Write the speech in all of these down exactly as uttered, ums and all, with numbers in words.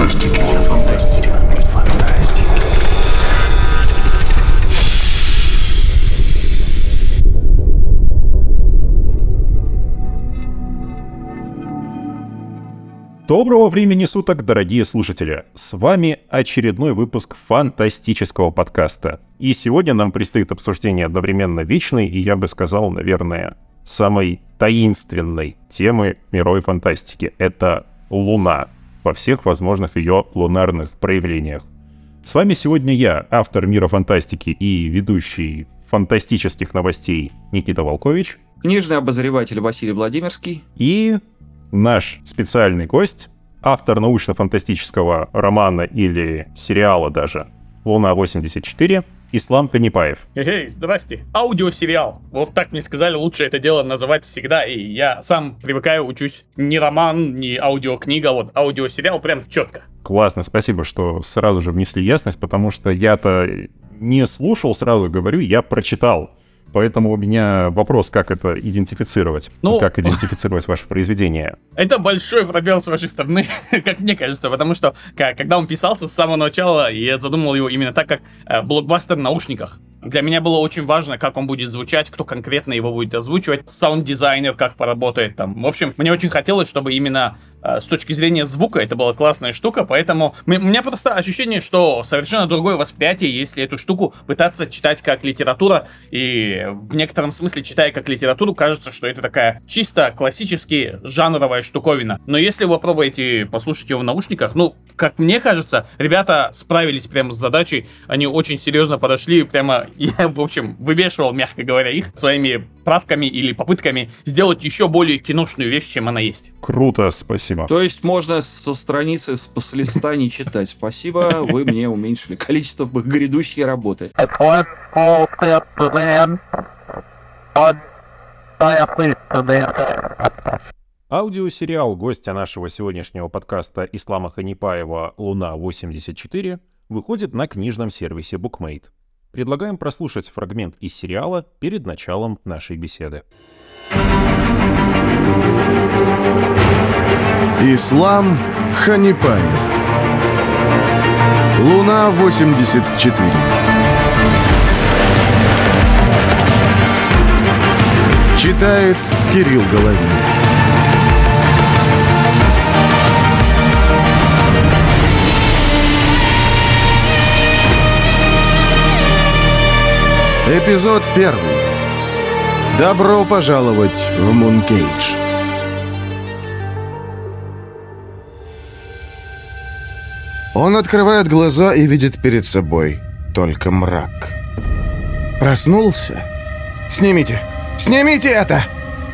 фантастики. Мир фантастики. Мир фантастики. Доброго времени суток, дорогие слушатели! С вами очередной выпуск фантастического подкаста. И сегодня нам предстоит обсуждение одновременно вечной и, я бы сказал, наверное, самой таинственной темы мировой фантастики. Это Луна во всех возможных ее лунарных проявлениях. С вами сегодня я, автор мира фантастики и ведущий фантастических новостей Никита Волкович, книжный обозреватель Василий Владимирский и наш специальный гость, автор научно-фантастического романа или сериала даже «Луна-восемьдесят четыре» Ислам Канипаев. Эй, здрасте. Аудиосериал. Вот так мне сказали, лучше это дело называть всегда, и я сам привыкаю, учусь. Не роман, не аудиокнига, вот аудиосериал прям четко. Классно, спасибо, что сразу же внесли ясность, потому что я-то не слушал, сразу говорю, я прочитал. Поэтому у меня вопрос, как это идентифицировать, ну, как идентифицировать ваше произведение. Это большой пробел с вашей стороны, как мне кажется, потому что когда он писался с самого начала, я задумал его именно так, как э, блокбастер в наушниках. Для меня было очень важно, как он будет звучать, кто конкретно его будет озвучивать, саунд-дизайнер как поработает там. В общем, мне очень хотелось, чтобы именно э, с точки зрения звука это была классная штука, поэтому у меня просто ощущение, что совершенно другое восприятие, если эту штуку пытаться читать как литература, и в некотором смысле, читая как литературу, кажется, что это такая чисто классически жанровая штуковина. Но если вы попробуете послушать ее в наушниках, ну, как мне кажется, ребята справились прямо с задачей, они очень серьезно подошли, прямо я, в общем, выбешивал, мягко говоря, их своими правками или попытками сделать еще более киношную вещь, чем она есть. Круто, спасибо. То есть можно со страницы, с листа не читать. Спасибо, вы мне уменьшили количество грядущей работы. Аудиосериал гостя нашего сегодняшнего подкаста Ислама Ханипаева «Луна-восемьдесят четыре» выходит на книжном сервисе BookMate. Предлагаем прослушать фрагмент из сериала перед началом нашей беседы. Ислам Ханипаев. «Луна-восемьдесят четыре». Читает Кирилл Головин. Эпизод первый. Добро пожаловать в Moon Cage. Он открывает глаза и видит перед собой только мрак. Проснулся? Снимите! Снимите это!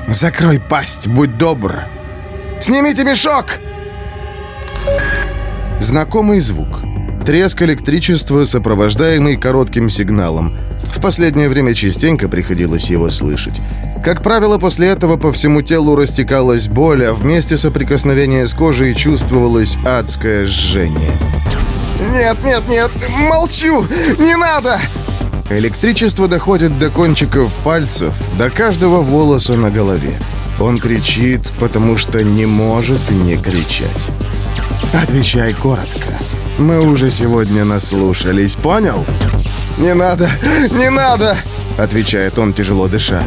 Закрой пасть, будь добр! Снимите мешок! Знакомый звук. Треск электричества, сопровождаемый коротким сигналом. В последнее время частенько приходилось его слышать. Как правило, после этого по всему телу растекалась боль, а в месте соприкосновения с кожей чувствовалось адское жжение. Нет, нет, нет! Молчу! Не надо! Электричество доходит до кончиков пальцев, до каждого волоса на голове. Он кричит, потому что не может не кричать. Отвечай коротко. Мы уже сегодня наслушались, понял? Не надо, не надо, отвечает он, тяжело дыша.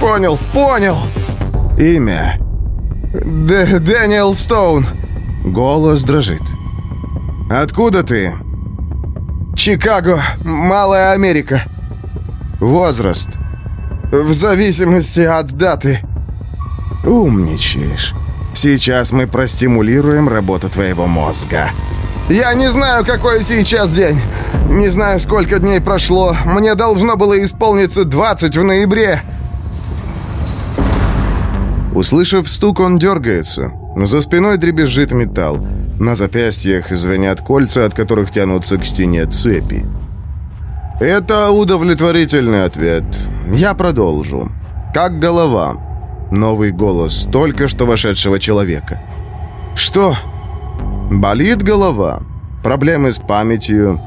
Понял, понял. Имя. Д- Дэниел Стоун. Голос дрожит. Откуда ты? Чикаго, Малая Америка. Возраст. В зависимости от даты. Умничаешь. Сейчас мы простимулируем работу твоего мозга. Я не знаю, какой сейчас день. Не знаю, сколько дней прошло. Мне должно было исполниться двадцать в ноябре. Услышав стук, он дергается. За спиной дребезжит металл. На запястьях звенят кольца, от которых тянутся к стене цепи. Это удовлетворительный ответ. Я продолжу. Как голова. Новый голос только что вошедшего человека. Что? Болит голова. Проблемы с памятью.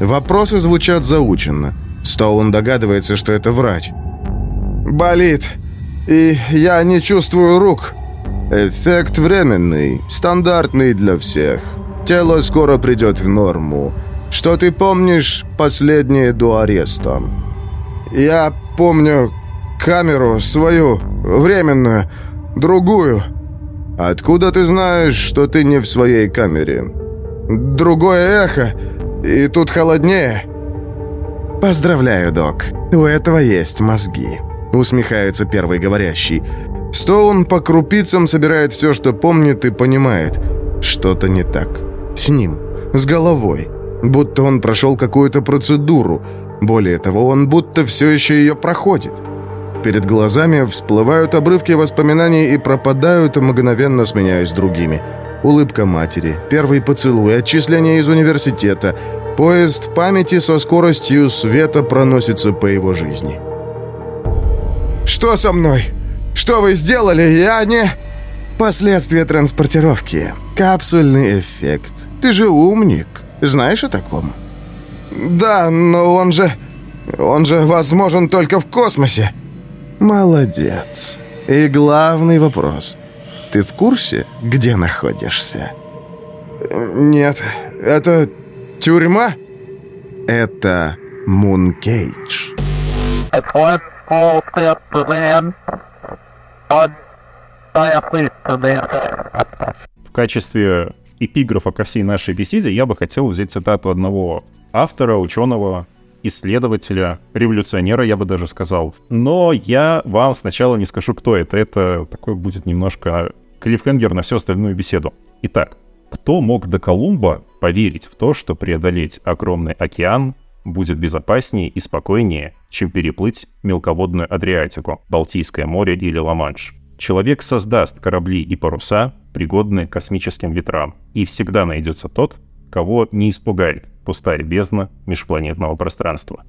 Вопросы звучат заученно. Стоун догадывается, что это врач. Болит. И я не чувствую рук. Эффект временный, стандартный для всех. тело скоро придет в норму. Что ты помнишь последнее до ареста?» «Я помню камеру свою, временную, другую». «Откуда ты знаешь, что ты не в своей камере?» «Другое эхо, и тут холоднее». «Поздравляю, док, у этого есть мозги», — усмехается первый говорящий. Стоун по крупицам собирает все, что помнит, и понимает. Что-то не так. С ним. С головой. Будто он прошел какую-то процедуру. Более того, он будто все еще ее проходит. Перед глазами всплывают обрывки воспоминаний и пропадают, мгновенно сменяясь другими. Улыбка матери, первый поцелуй, отчисление из университета. Поезд памяти со скоростью света проносится по его жизни. «Что со мной? Что вы сделали? Я не...» «Последствия транспортировки. Капсульный эффект. Ты же умник. Знаешь о таком?» «Да, но он же... он же возможен только в космосе». «Молодец. И главный вопрос. Ты в курсе, где находишься?» «Нет. Это тюрьма?» «Это Moon Cage». В качестве эпиграфа ко всей нашей беседе я бы хотел взять цитату одного автора, ученого, исследователя, революционера, я бы даже сказал. Но я вам сначала не скажу, кто это. Это такой будет немножко клиффхенгер на всю остальную беседу. Итак, кто мог до Колумба поверить в то, что преодолеть огромный океан будет безопаснее и спокойнее, чем переплыть мелководную Адриатику, Балтийское море или Ла-Манш? Человек создаст корабли и паруса, пригодные к космическим ветрам, и всегда найдется тот, кого не испугает пустая бездна межпланетного пространства.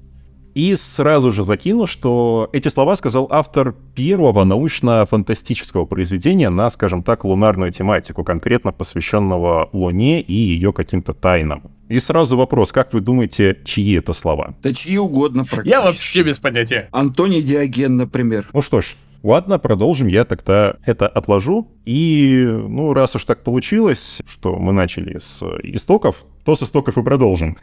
И сразу же закину, что эти слова сказал автор первого научно-фантастического произведения на, скажем так, лунарную тематику, конкретно посвященного Луне и ее каким-то тайнам. И сразу вопрос, как вы думаете, чьи это слова? Да чьи угодно практически. Я вообще без понятия. Антоний Диоген, например. Ну что ж, ладно, продолжим, я тогда это отложу. И, ну, раз уж так получилось, что мы начали с истоков, то с истоков и продолжим.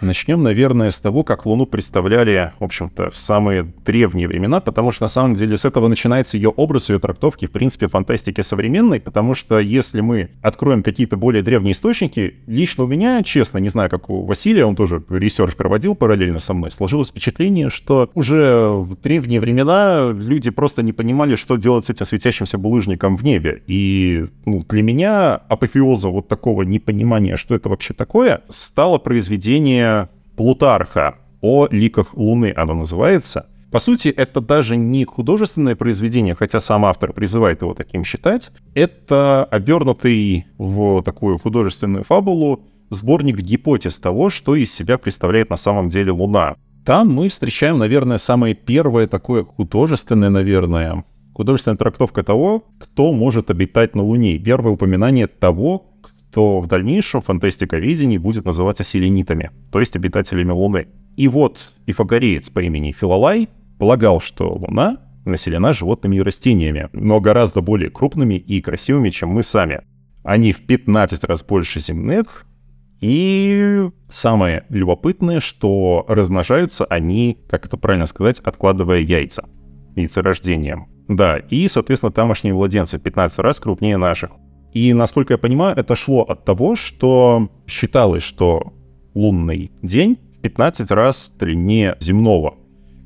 Начнем, наверное, с того, как Луну представляли, в общем-то, в самые древние времена, потому что, на самом деле, с этого начинается ее образ, ее трактовки, в принципе, фантастики современной, потому что, если мы откроем какие-то более древние источники, лично у меня, честно, не знаю, как у Василия, он тоже ресерч проводил параллельно со мной, сложилось впечатление, что уже в древние времена люди просто не понимали, что делать с этим светящимся булыжником в небе, и, ну, для меня апофеоза вот такого непонимания, что это вообще такое, стало произведение Плутарха «О ликах Луны», оно называется. По сути, это даже не художественное произведение, хотя сам автор призывает его таким считать. Это обернутый в такую художественную фабулу сборник гипотез того, что из себя представляет на самом деле Луна. Там мы встречаем, наверное, самое первое такое художественное, наверное, художественная трактовка того, кто может обитать на Луне. Первое упоминание того, то в дальнейшем фантастиковедение будет называться селенитами, то есть обитателями Луны. И вот пифагореец по имени Филолай полагал, что Луна населена животными и растениями, но гораздо более крупными и красивыми, чем мы сами. Они в пятнадцать раз больше земных, и самое любопытное, что размножаются они, как это правильно сказать, откладывая яйца, яйцерождением. Да, и, соответственно, тамошние младенцы в пятнадцать раз крупнее наших. И, насколько я понимаю, это шло от того, что считалось, что лунный день в пятнадцать раз длиннее земного.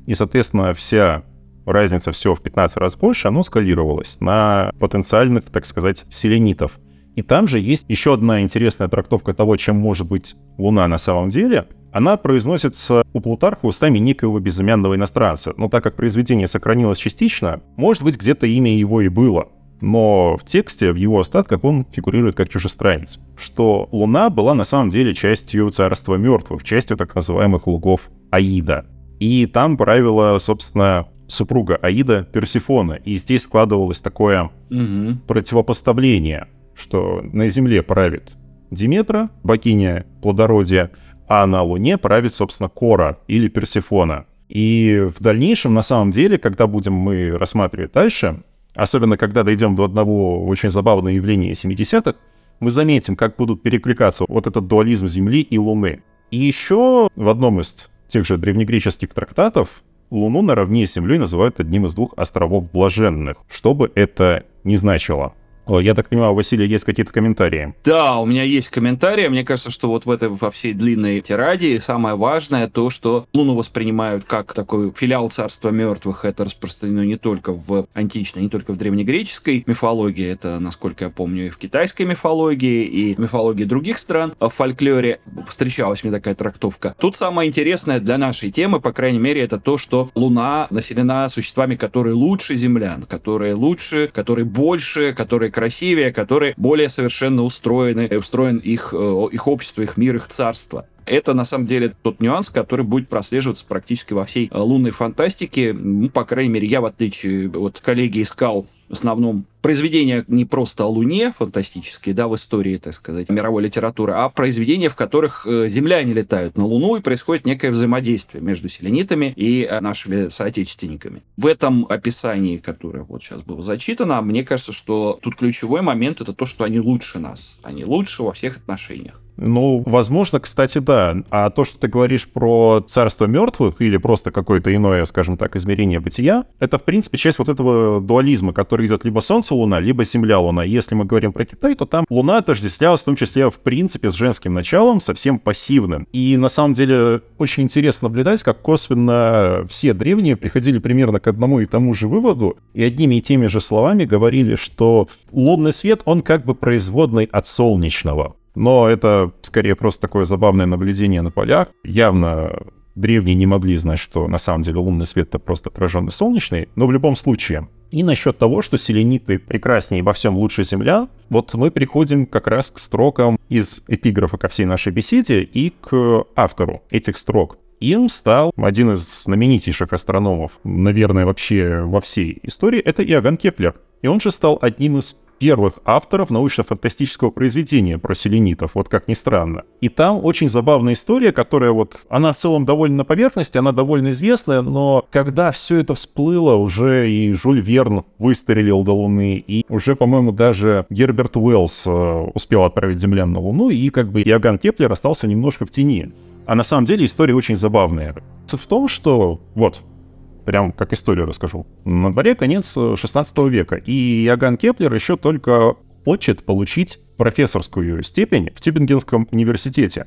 И, соответственно, вся разница, все в пятнадцать раз больше, оно скалировалось на потенциальных, так сказать, селенитов. И там же есть еще одна интересная трактовка того, чем может быть Луна на самом деле. Она произносится у Плутарха устами некоего безымянного иностранца. Но так как произведение сохранилось частично, может быть, где-то имя его и было. Но в тексте, в его остатках, он фигурирует как чужестранец. Что Луна была на самом деле частью царства мертвых, частью так называемых лугов Аида. И там правила, собственно, супруга Аида Персефона. И здесь складывалось такое угу. противопоставление, что на земле правит Диметра, богиня плодородия, а на Луне правит, собственно, Кора или Персефона. И в дальнейшем, на самом деле, когда будем мы рассматривать дальше, особенно когда дойдем до одного очень забавного явления семидесятых, мы заметим, как будут перекликаться вот этот дуализм Земли и Луны. И еще в одном из тех же древнегреческих трактатов Луну наравне с Землей называют одним из двух островов блаженных, что бы это ни значило. Я так понимаю, у Василия есть какие-то комментарии? Да, у меня есть комментарии. Мне кажется, что вот в этой во всей длинной тираде самое важное то, что Луну воспринимают как такой филиал царства мертвых. Это распространено не только в античной, не только в древнегреческой мифологии. Это, насколько я помню, и в китайской мифологии, и в мифологии других стран. В фольклоре встречалась мне такая трактовка. Тут самое интересное для нашей темы, по крайней мере, это то, что Луна населена существами, которые лучше землян, которые лучше, которые больше, которые красивее, которые более совершенно устроены, устроен их, их общество, их мир, их царство. Это, на самом деле, тот нюанс, который будет прослеживаться практически во всей лунной фантастике. Ну, по крайней мере, я, в отличие от коллеги, искал в основном произведения не просто о Луне фантастические, да, в истории, так сказать, мировой литературы, а произведения, в которых земляне летают на Луну, и происходит некое взаимодействие между селенитами и нашими соотечественниками. В этом описании, которое вот сейчас было зачитано, мне кажется, что тут ключевой момент — это то, что они лучше нас, они лучше во всех отношениях. Ну, возможно, кстати, да. А то, что ты говоришь про царство мертвых или просто какое-то иное, скажем так, измерение бытия, это, в принципе, часть вот этого дуализма, который идет либо Солнце-Луна, либо Земля-Луна. Если мы говорим про Китай, то там Луна отождествлялась в том числе, в принципе, с женским началом, совсем пассивным. И, на самом деле, очень интересно наблюдать, как косвенно все древние приходили примерно к одному и тому же выводу, и одними и теми же словами говорили, что лунный свет, он как бы производный от солнечного. Но это, скорее, просто такое забавное наблюдение на полях. Явно древние не могли знать, что на самом деле лунный свет — это просто отраженный солнечный, но в любом случае. И насчет того, что селениты прекраснее и во всем лучше землян, вот мы приходим как раз к строкам из эпиграфа ко всей нашей беседе и к автору этих строк. Им стал один из знаменитейших астрономов, наверное, вообще во всей истории, это Иоганн Кеплер. И он же стал одним из первых авторов научно-фантастического произведения про селенитов, вот как ни странно. И там очень забавная история, которая вот, она в целом довольно на поверхности, она довольно известная, но когда все это всплыло, уже и Жюль Верн выстрелил до Луны, и уже, по-моему, даже Герберт Уэллс успел отправить землян на Луну, и как бы Иоганн Кеплер остался немножко в тени. А на самом деле история очень забавная. В том, что вот... Прям как историю расскажу. На дворе конец шестнадцатого века, и Иоганн Кеплер еще только хочет получить профессорскую степень в Тюбингенском университете.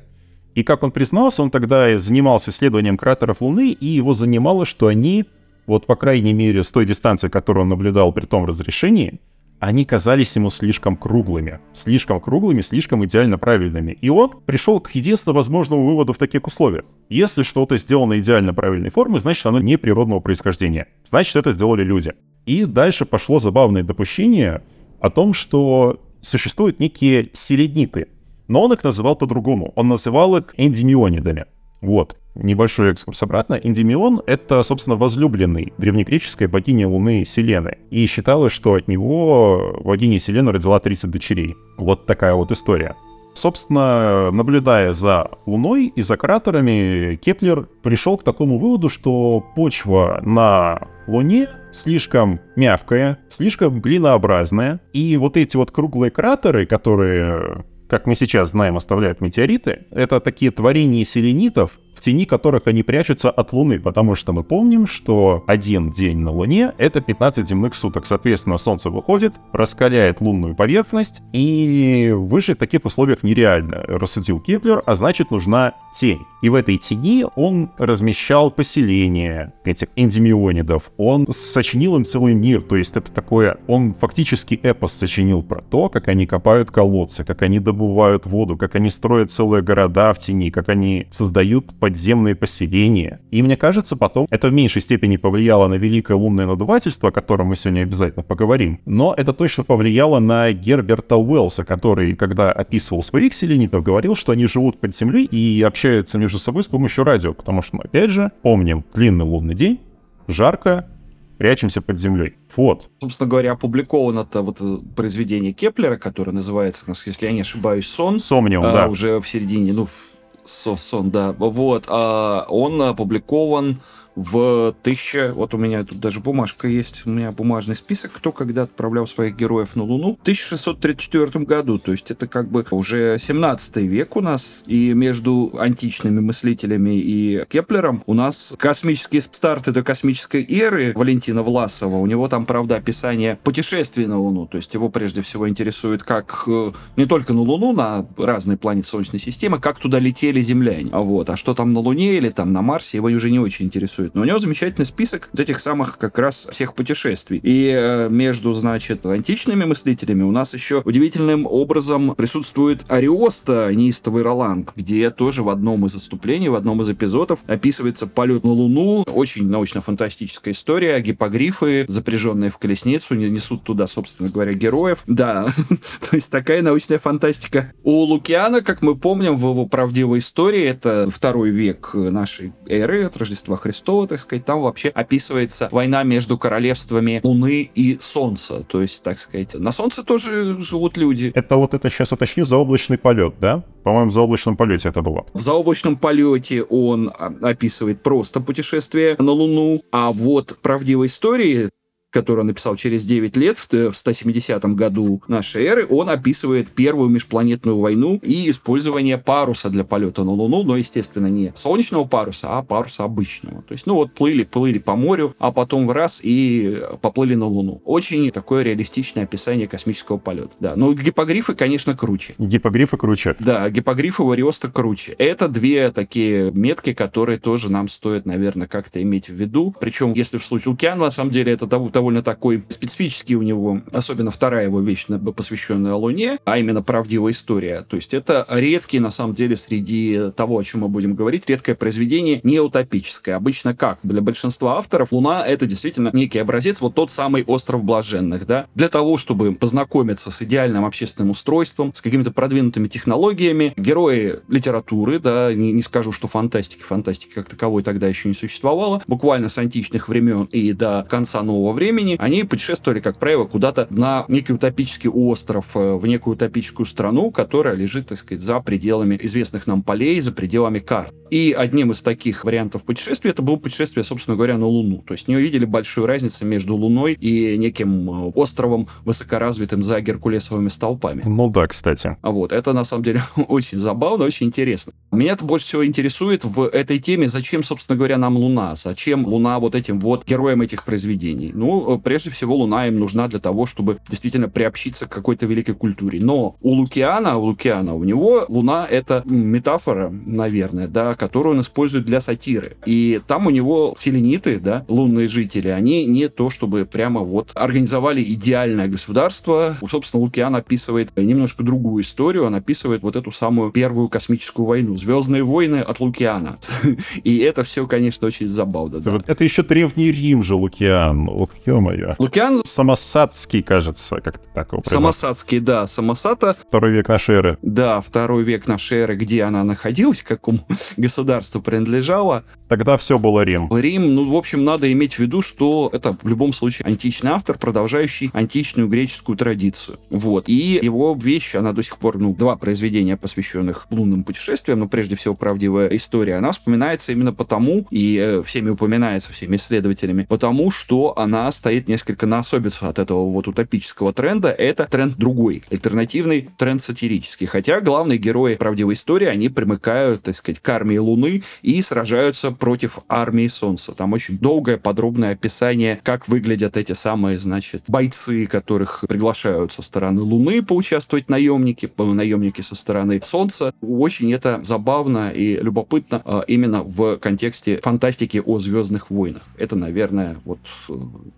И как он признался, он тогда занимался исследованием кратеров Луны, и его занимало, что они, вот по крайней мере с той дистанции, которую он наблюдал при том разрешении, они казались ему слишком круглыми. Слишком круглыми, слишком идеально правильными. И он пришел к единственно возможному выводу в таких условиях. Если что-то сделано идеально правильной формы, значит, оно не природного происхождения. Значит, это сделали люди. И дальше пошло забавное допущение о том, что существуют некие селениты. Но он их называл по-другому. Он называл их эндимионидами. Вот. Небольшой экскурс обратно. Эндимион — это, собственно, возлюбленный древнегреческой богини Луны Селены. И считалось, что от него богиня Селена родила тридцать дочерей. Вот такая вот история. Собственно, наблюдая за Луной и за кратерами, Кеплер пришел к такому выводу, что почва на Луне слишком мягкая, слишком глинообразная. И вот эти вот круглые кратеры, которые... как мы сейчас знаем, оставляют метеориты, это такие творения селенитов, в тени которых они прячутся от Луны, потому что мы помним, что один день на Луне — это пятнадцать земных суток, соответственно, Солнце выходит, раскаляет лунную поверхность, и выжить в таких условиях нереально, рассудил Кеплер, а значит, нужна тень. И в этой тени он размещал поселения этих эндимионидов, он сочинил им целый мир, то есть это такое, он фактически эпос сочинил про то, как они копают колодцы, как они добывают добывают воду, как они строят целые города в тени, как они создают подземные поселения. И мне кажется, потом это в меньшей степени повлияло на великое лунное надувательство, о котором мы сегодня обязательно поговорим, но это точно повлияло на Герберта Уэллса, который, когда описывал своих селенитов, говорил, что они живут под землей и общаются между собой с помощью радио, потому что мы, опять же, помним длинный лунный день, жарко, прячемся под землей. Вот. Собственно говоря, опубликовано-то вот произведение Кеплера, которое называется, если я не ошибаюсь, «Сон». «Сомниум», а, да. Уже в середине, ну, «Сон», да. Вот. А он опубликован в тысяча... Вот у меня тут даже бумажка есть, у меня бумажный список, кто когда отправлял своих героев на Луну в тысяча шестьсот тридцать четвёртом году. То есть это как бы уже семнадцатый век у нас, и между античными мыслителями и Кеплером у нас космические старты до космической эры Валентина Власова. У него там, правда, описание путешествий на Луну, то есть его прежде всего интересует, как не только на Луну, на разные планеты Солнечной системы, как туда летели земляне. А вот, а что там на Луне или там на Марсе, его уже не очень интересует. Но у него замечательный список вот этих самых как раз всех путешествий. И между, значит, античными мыслителями у нас еще удивительным образом присутствует Ариоста, неистовый Роланг, где тоже в одном из отступлений, в одном из эпизодов описывается полет на Луну. Очень научно-фантастическая история. Гиппогрифы, запряженные в колесницу, несут туда, собственно говоря, героев. Да, то есть такая научная фантастика. У Лукиана, как мы помним, в его правдивой истории, это второй век нашей эры, от Рождества Христова, так сказать, там вообще описывается война между королевствами Луны и Солнца. То есть, так сказать, на Солнце тоже живут люди. Это вот это сейчас уточню, заоблачный полет, да? По-моему, в заоблачном полете это было. В заоблачном полете он описывает просто путешествие на Луну, а вот в правдивой истории, который он написал через девять лет, в сто семидесятом году нашей эры, он описывает первую межпланетную войну и использование паруса для полета на Луну, но, естественно, не солнечного паруса, а паруса обычного. То есть, ну вот, плыли, плыли по морю, а потом в раз и поплыли на Луну. Очень такое реалистичное описание космического полета. Да, но гиппогрифы, конечно, круче. Гиппогрифы круче. Да, гиппогрифы у Ариоста круче. Это две такие метки, которые тоже нам стоит, наверное, как-то иметь в виду. Причем, если в случае Лукиана, на самом деле, это того, довольно такой специфический у него, особенно вторая его вещь, посвященная Луне, а именно правдивая история. То есть это редкий, на самом деле, среди того, о чем мы будем говорить, редкое произведение не утопическое. Обычно как? Для большинства авторов Луна — это действительно некий образец, вот тот самый остров блаженных, да? Для того, чтобы познакомиться с идеальным общественным устройством, с какими-то продвинутыми технологиями, герои литературы, да, не, не скажу, что фантастики, фантастики как таковой тогда еще не существовало, буквально с античных времен и до конца нового времени, они путешествовали, как правило, куда-то на некий утопический остров, в некую утопическую страну, которая лежит, так сказать, за пределами известных нам полей, за пределами карт. И одним из таких вариантов путешествия это было путешествие, собственно говоря, на Луну. То есть не увидели большую разницу между Луной и неким островом, высокоразвитым за геркулесовыми столпами. Ну да, кстати. Вот, это на самом деле очень забавно, очень интересно. Меня это больше всего интересует в этой теме, зачем, собственно говоря, нам Луна, зачем Луна вот этим вот героям этих произведений. Ну, прежде всего, Луна им нужна для того, чтобы действительно приобщиться к какой-то великой культуре. Но у Лукиана, у Лукиана, у него Луна — это метафора, наверное, да, которую он использует для сатиры. И там у него селениты, да, лунные жители, они не то, чтобы прямо вот организовали идеальное государство. Собственно, Лукиан описывает немножко другую историю, он описывает вот эту самую первую космическую войну. Звездные войны от Лукиана. И это все, конечно, очень забавно. Да. Это еще Древний Рим же, Лукиан. Ох, ё-моё. Лукиан... Самосатский, кажется, как-то так его произошло. Самосатский, да, Самосата. Второй век нашей эры. Да, второй век нашей эры, где она находилась, к какому государству принадлежала. Тогда все было Рим. Рим, ну, в общем, надо иметь в виду, что это в любом случае античный автор, продолжающий античную греческую традицию. Вот. И его вещь, она до сих пор, ну, два произведения, посвященных лунным путешествиям, но прежде всего правдивая история, она вспоминается именно потому, и всеми упоминается, всеми исследователями, потому что она стоит несколько на особицу от этого вот утопического тренда. Это тренд другой, альтернативный тренд сатирический. Хотя главные герои правдивой истории, они примыкают, так сказать, к армии Луны и сражаются против армии Солнца. Там очень долгое, подробное описание, как выглядят эти самые, значит, бойцы, которых приглашают со стороны Луны поучаствовать наемники, наемники со стороны Солнца. Очень это забавно и любопытно именно в контексте фантастики о «Звездных войнах». Это, наверное, вот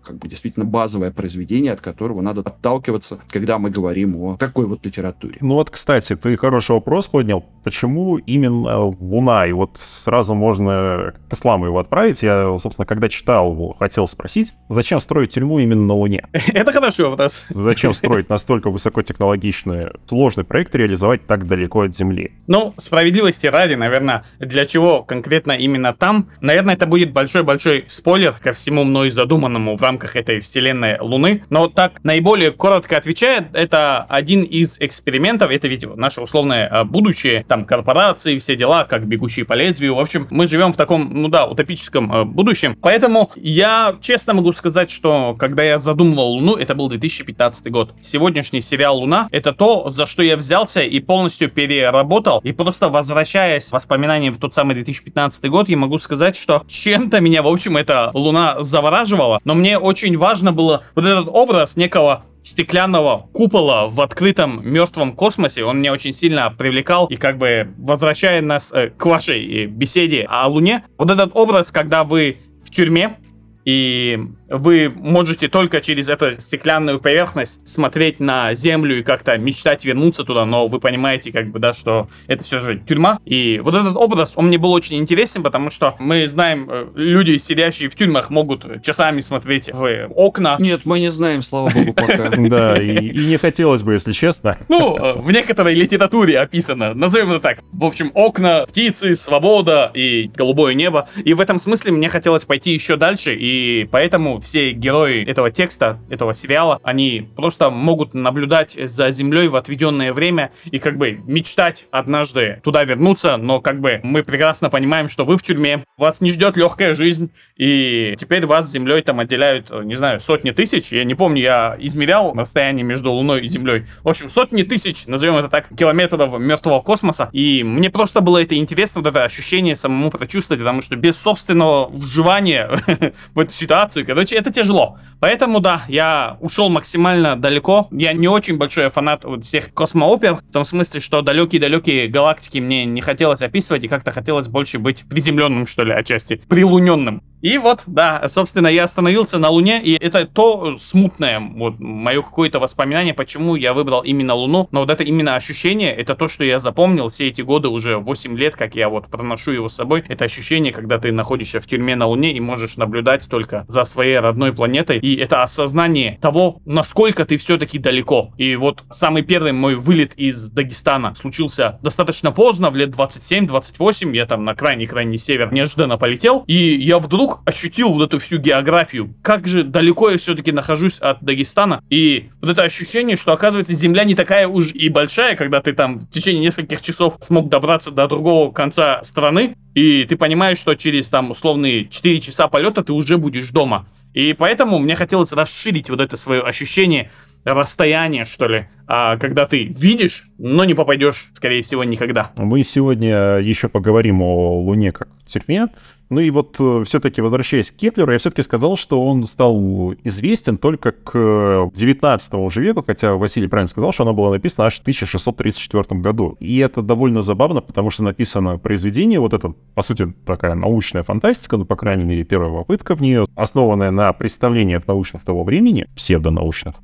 как бы действительно базовое произведение, от которого надо отталкиваться, когда мы говорим о такой вот литературе. Ну вот, кстати, ты хороший вопрос поднял. Почему именно Луна? И вот сразу можно к Исламу его отправить. Я, собственно, когда читал, хотел спросить, зачем строить тюрьму именно на Луне? Это хороший вопрос. Зачем строить настолько высокотехнологичный, сложный проект, реализовать так далеко от Земли? Ну, справедливости ради, наверное, для чего конкретно именно там? Наверное, это будет большой-большой спойлер ко всему мной задуманному в рамках рамках этой вселенной Луны. Но так наиболее коротко отвечает, это один из экспериментов, это ведь наше условное будущее, там корпорации, все дела, как бегущие по лезвию. В общем, мы живем в таком, ну да, утопическом будущем. Поэтому я честно могу сказать, что когда я задумывал Луну, это был две тысячи пятнадцатый год. Сегодняшний сериал «Луна» — это то, за что я взялся и полностью переработал. И просто возвращаясь к воспоминаниям в тот самый две тысячи пятнадцатый год, я могу сказать, что чем-то меня, в общем, эта Луна завораживала. Но мне очень важно было вот этот образ некого стеклянного купола в открытом мертвом космосе, он меня очень сильно привлекал, и как бы возвращая нас э, к вашей беседе о Луне, вот этот образ, когда вы в тюрьме, и вы можете только через эту стеклянную поверхность смотреть на Землю и как-то мечтать вернуться туда, но вы понимаете, как бы, да, что это все же тюрьма. И вот этот образ, он мне был очень интересен, потому что мы знаем, люди, сидящие в тюрьмах, могут часами смотреть в окна. Нет, мы не знаем, слава богу, пока. Да, и не хотелось бы, если честно. Ну, в некоторой литературе описано, назовем это так. В общем, окна, птицы, свобода и голубое небо. И в этом смысле мне хотелось пойти еще дальше, и поэтому все герои этого текста, этого сериала, они просто могут наблюдать за Землей в отведенное время и как бы мечтать однажды туда вернуться, но как бы мы прекрасно понимаем, что вы в тюрьме, вас не ждет легкая жизнь, и теперь вас с Землей там отделяют, не знаю, сотни тысяч, я не помню, я измерял расстояние между Луной и Землей, в общем, сотни тысяч, назовем это так, километров мертвого космоса, и мне просто было это интересно, вот это ощущение самому прочувствовать, потому что без собственного вживания в эту ситуацию, короче, это тяжело. Поэтому, да, я ушел максимально далеко. Я не очень большой фанат вот всех космоопер, в том смысле, что далекие-далекие галактики мне не хотелось описывать, и как-то хотелось больше быть приземленным, что ли, отчасти, прилуненным. И вот, да, собственно, я остановился на Луне, и это то смутное, вот, мое какое-то воспоминание, почему я выбрал именно Луну, но вот это именно ощущение, это то, что я запомнил все эти годы, уже восемь лет, как я вот проношу его с собой, это ощущение, когда ты находишься в тюрьме на Луне и можешь наблюдать только за своей родной планетой, и это осознание того, насколько ты все-таки далеко. И вот самый первый мой вылет из Дагестана случился достаточно поздно, в лет двадцать семь двадцать восемь, я там на крайний-крайний север неожиданно полетел, и я вдруг ощутил вот эту всю географию, как же далеко я все-таки нахожусь от Дагестана, и вот это ощущение, что оказывается Земля не такая уж и большая, когда ты там в течение нескольких часов смог добраться до другого конца страны, и ты понимаешь, что через там условные четыре часа полета ты уже будешь дома, и поэтому мне хотелось расширить вот это свое ощущение расстояние, что ли, а когда ты видишь, но не попадешь, скорее всего, никогда. Мы сегодня еще поговорим о Луне как тюрьме. Ну и вот все-таки, возвращаясь к Кеплеру, я все-таки сказал, что он стал известен только к девятнадцатому уже веку, хотя Василий правильно сказал, что она была написана аж в тысяча шестьсот тридцать четвёртом году. И это довольно забавно, потому что написано произведение, вот это, по сути, такая научная фантастика, ну, по крайней мере, первая попытка в нее, основанная на представлениях научных того времени, псевдонаучных.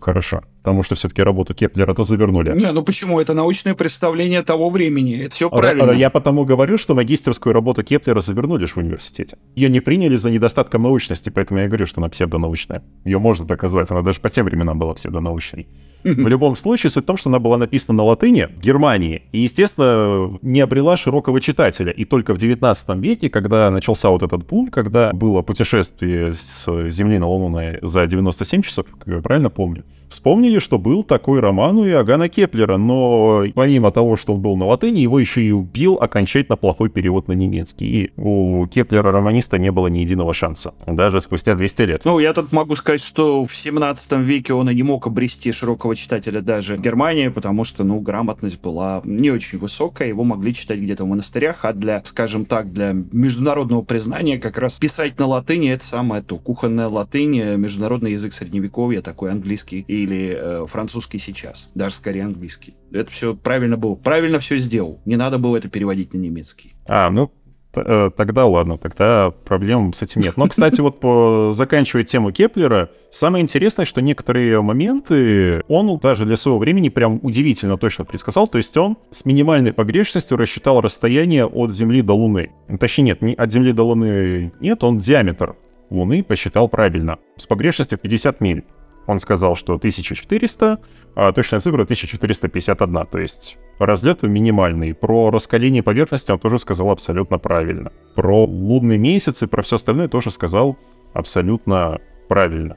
Хорошо. Потому что все-таки работу Кеплера то завернули. Не, ну почему? Это научное представление того времени. Это все правильно. Я потому говорю, что магистерскую работу Кеплера завернули же в университете. Ее не приняли за недостатком научности, поэтому я говорю, что она псевдонаучная. Ее можно доказать, она даже по тем временам была псевдонаучной. В любом случае, суть в том, что она была написана на латыни в Германии и, естественно, не обрела широкого читателя. И только в девятнадцатом веке, когда начался вот этот бум, когда было путешествие с Земли на Луну за девяносто семь часов, как я правильно помню, вспомнили, что был такой роман у Иоганна Кеплера, но помимо того, что он был на латыни, его еще и убил окончательно плохой перевод на немецкий. И у Кеплера-романиста не было ни единого шанса, даже спустя двести лет. Ну, я тут могу сказать, что в семнадцатом веке он и не мог обрести широкого читателя даже в Германии, потому что, ну, грамотность была не очень высокая, его могли читать где-то в монастырях, а для, скажем так, для международного признания как раз писать на латыни — это самое то, кухонная латынь, международный язык средневековья, такой английский или э, французский сейчас, даже скорее английский. Это все правильно было, правильно все сделал. Не надо было это переводить на немецкий. А, ну т- тогда ладно, тогда проблем с этим нет. Но, кстати, вот по, заканчивая тему Кеплера, самое интересное, что некоторые моменты он даже для своего времени прям удивительно точно предсказал, то есть он с минимальной погрешностью рассчитал расстояние от Земли до Луны. Точнее, нет, не от Земли до Луны нет, он диаметр Луны посчитал правильно, с погрешностью в пятьдесят миль. Он сказал, что тысяча четыреста, а точная цифра тысяча четыреста пятьдесят один, то есть разлет минимальный. Про раскаление поверхности он тоже сказал абсолютно правильно. Про лунный месяц и про все остальное тоже сказал абсолютно правильно.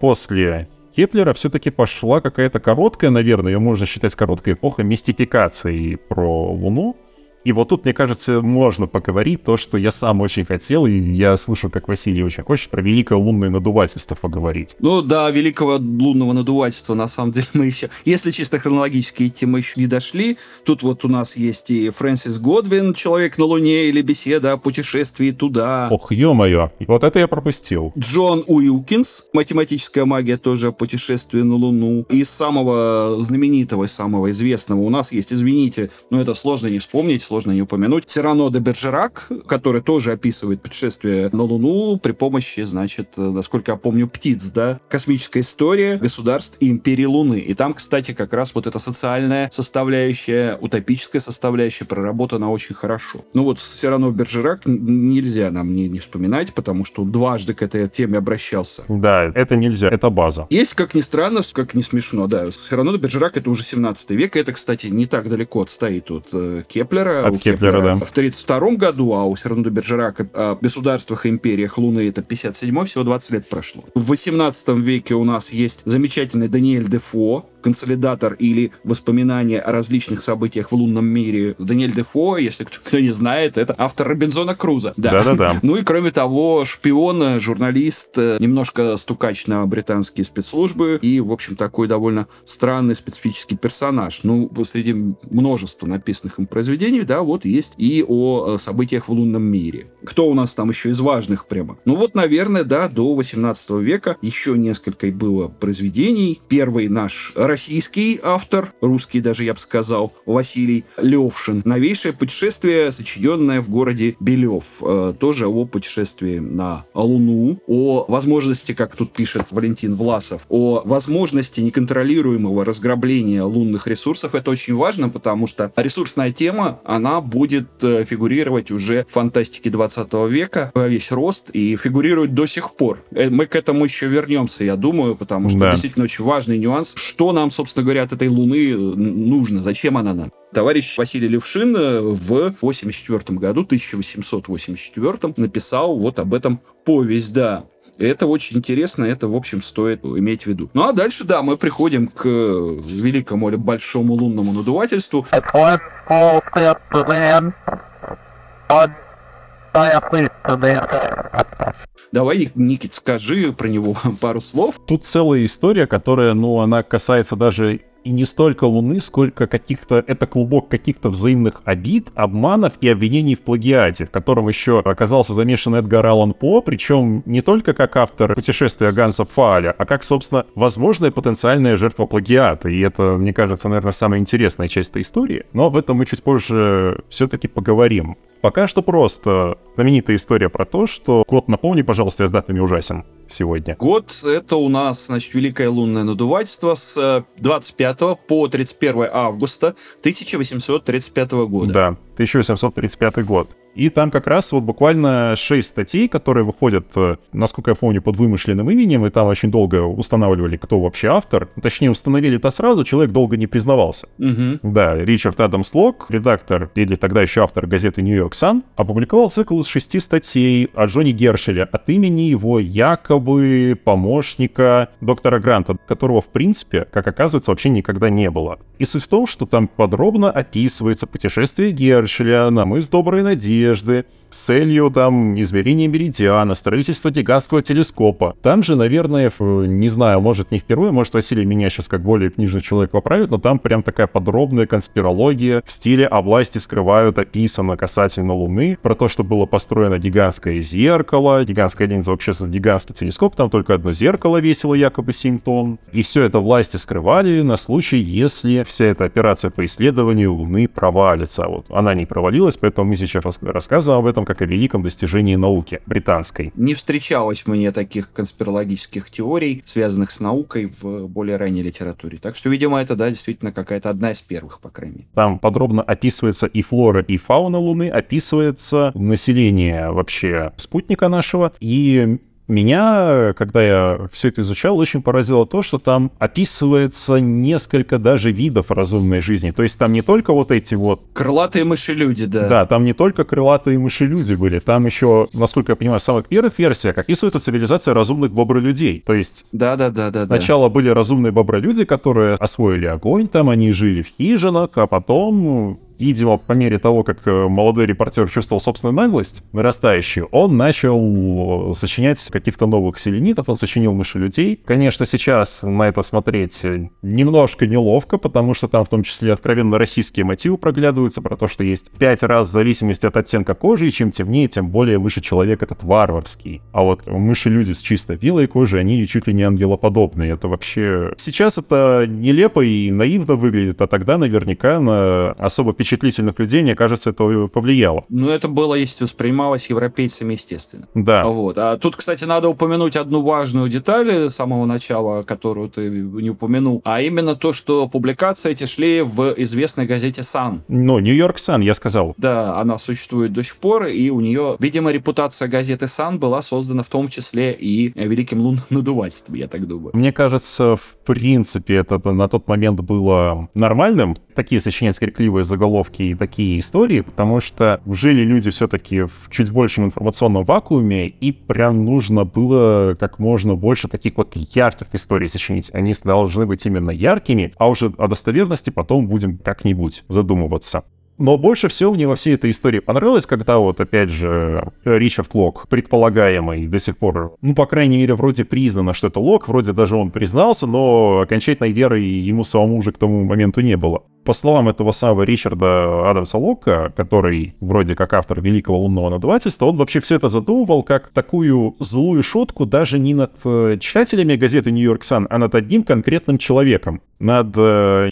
После Кеплера все-таки пошла какая-то короткая, наверное, ее можно считать короткой эпохой, мистификацией про Луну. И вот тут, мне кажется, можно поговорить то, что я сам очень хотел, и я слышал, как Василий очень хочет про великое лунное надувательство поговорить. Ну да, великого лунного надувательства, на самом деле, мы еще... Если чисто хронологически идти, мы еще не дошли. Тут вот у нас есть и Фрэнсис Годвин, «Человек на Луне», или «Беседа о путешествии туда». Ох, ё-моё, вот это я пропустил. Джон Уилкинс, «Математическая магия», тоже о путешествии на Луну. Из самого знаменитого, самого известного у нас есть, извините, но это сложно не вспомнить, сложно не упомянуть, «Сирано де Бержерак», который тоже описывает путешествие на Луну при помощи, значит, насколько я помню, птиц, да, космическая история государств и империи Луны. И там, кстати, как раз вот эта социальная составляющая, утопическая составляющая проработана очень хорошо. Ну вот «Сирано де Бержерак» нельзя нам не, не вспоминать, потому что дважды к этой теме обращался. Да, это нельзя, это база. Есть, как ни странно, как не смешно, да, «Сирано де Бержерак» — это уже семнадцатый век, и это, кстати, не так далеко отстоит от э, Кеплера. От Кеплера, Кеплера, да. В тридцать втором году, а у Сирано де Бержерака о государствах и империях Луны это пятьдесят седьмой, всего двадцать лет прошло. В восемнадцатом веке у нас есть замечательный Даниэль Дефо, консолидатор или воспоминания о различных событиях в лунном мире. Даниэль Дефо, если кто, кто не знает, это автор «Робинзона Круза». Да-да-да. Ну и кроме того, шпион, журналист, немножко стукач на британские спецслужбы и, в общем, такой довольно странный специфический персонаж. Ну, среди множества написанных им произведений, да, вот есть и о событиях в лунном мире. Кто у нас там еще из важных прямо? Ну вот, наверное, да, до восемнадцатого века еще несколько было произведений. Первый наш российский автор, русский даже, я бы сказал, Василий Левшин. «Новейшее путешествие», сочиненное в городе Белев. Э, тоже о путешествии на Луну, о возможности, как тут пишет Валентин Власов, о возможности неконтролируемого разграбления лунных ресурсов. Это очень важно, потому что ресурсная тема, она будет фигурировать уже в фантастике двадцатого века во весь рост и фигурирует до сих пор. Мы к этому еще вернемся, я думаю, потому что да, действительно очень важный нюанс, что нам, собственно говоря, от этой Луны нужно, зачем она нам. Товарищ Василий Левшин в восемьдесят четвёртом году, тысяча восемьсот восемьдесят четвёртом, написал вот об этом повесть, да. Это очень интересно, это, в общем, стоит иметь в виду. Ну, а дальше, да, мы приходим к великому или большому лунному надувательству. Давай, Никит, скажи про него пару слов. Тут целая история, которая, ну, она касается даже и не столько Луны, сколько каких-то... Это клубок каких-то взаимных обид, обманов и обвинений в плагиате, в котором еще оказался замешан Эдгар Аллан По, причем не только как автор «Путешествия Ганса Пфааля», а как, собственно, возможная потенциальная жертва плагиата. И это, мне кажется, наверное, самая интересная часть этой истории. Но об этом мы чуть позже все-таки поговорим. Пока что просто знаменитая история про то, что... Год, напомни, пожалуйста, я с датами ужасен сегодня. Год — это у нас, значит, великое лунное надувательство с двадцать пятого по тридцать первое августа тысяча восемьсот тридцать пятого года. Да, тысяча восемьсот тридцать пятый год. И там как раз вот буквально шесть статей, которые выходят, насколько я помню, под вымышленным именем, и там очень долго устанавливали, кто вообще автор. Точнее, установили это сразу, человек долго не признавался. Угу. Да, Ричард Адамс Локк, редактор или тогда еще автор газеты New York Sun, опубликовал цикл из шести статей о Джоне Гершеле от имени его якобы помощника доктора Гранта, которого, в принципе, как оказывается, вообще никогда не было. И суть в том, что там подробно описывается путешествие Гершеля на мыс Доброй Надежды, с целью там измерения меридиана, строительства гигантского телескопа. Там же, наверное, не знаю, может не впервые, может Василий меня сейчас как более книжный человек поправит, но там прям такая подробная конспирология в стиле «О власти скрывают» описано касательно Луны, про то, что было построено гигантское зеркало, гигантская линза, вообще гигантский телескоп, там только одно зеркало весило якобы семь тонн. И все это власти скрывали на случай, если вся эта операция по исследованию Луны провалится. Вот она не провалилась, поэтому мы сейчас рассказываем Рассказывал об этом как о великом достижении науки британской. Не встречалось мне таких конспирологических теорий, связанных с наукой, в более ранней литературе. Так что, видимо, это, да, действительно какая-то одна из первых, по крайней мере. Там подробно описывается и флора, и фауна Луны, описывается население вообще спутника нашего, и... Меня, когда я все это изучал, очень поразило то, что там описывается несколько даже видов разумной жизни. То есть там не только вот эти вот... Крылатые мышелюди, да. Да, там не только крылатые мышелюди были. Там еще, насколько я понимаю, в самых первых версиях описывается цивилизация разумных бобролюдей. То есть да, да, да, да, сначала да. были разумные бобролюди, которые освоили огонь, там они жили в хижинах, а потом... Видимо, по мере того, как молодой репортер чувствовал собственную наглость, нарастающую, он начал сочинять каких-то новых селенитов, он сочинил мышелюдей. Конечно, сейчас на это смотреть немножко неловко, потому что там в том числе откровенно российские мотивы проглядываются, про то, что есть пять раз в зависимости от оттенка кожи, и чем темнее, тем более выше человек этот варварский. А вот мышелюди с чисто белой кожей, они чуть ли не ангелоподобные. Это вообще... Сейчас это нелепо и наивно выглядит, а тогда наверняка на особо печальную впечатлительных людей, мне кажется, это повлияло. Ну, это было, если воспринималось европейцами, естественно. Да. Вот. А тут, кстати, надо упомянуть одну важную деталь с самого начала, которую ты не упомянул, а именно то, что публикации эти шли в известной газете Sun. Ну, New York Sun, я сказал. Да, она существует до сих пор, и у нее, видимо, репутация газеты Sun была создана в том числе и великим лунным надувательством, я так думаю. Мне кажется, в принципе, это на тот момент было нормальным. Такие сочинять крикливые заголовки и такие истории, потому что жили люди все-таки в чуть большем информационном вакууме, и прям нужно было как можно больше таких вот ярких историй сочинить. Они должны быть именно яркими, а уже о достоверности потом будем как-нибудь задумываться. Но больше всего мне во всей этой истории понравилось, когда вот, опять же, Ричард Локк, предполагаемый до сих пор, ну, по крайней мере, вроде признано, что это Локк, вроде даже он признался, но окончательной веры ему самому уже к тому моменту не было. По словам этого самого Ричарда Адамса Локка, который вроде как автор «Великого лунного надувательства», он вообще все это задумывал как такую злую шутку даже не над читателями газеты New York Sun, а над одним конкретным человеком. Над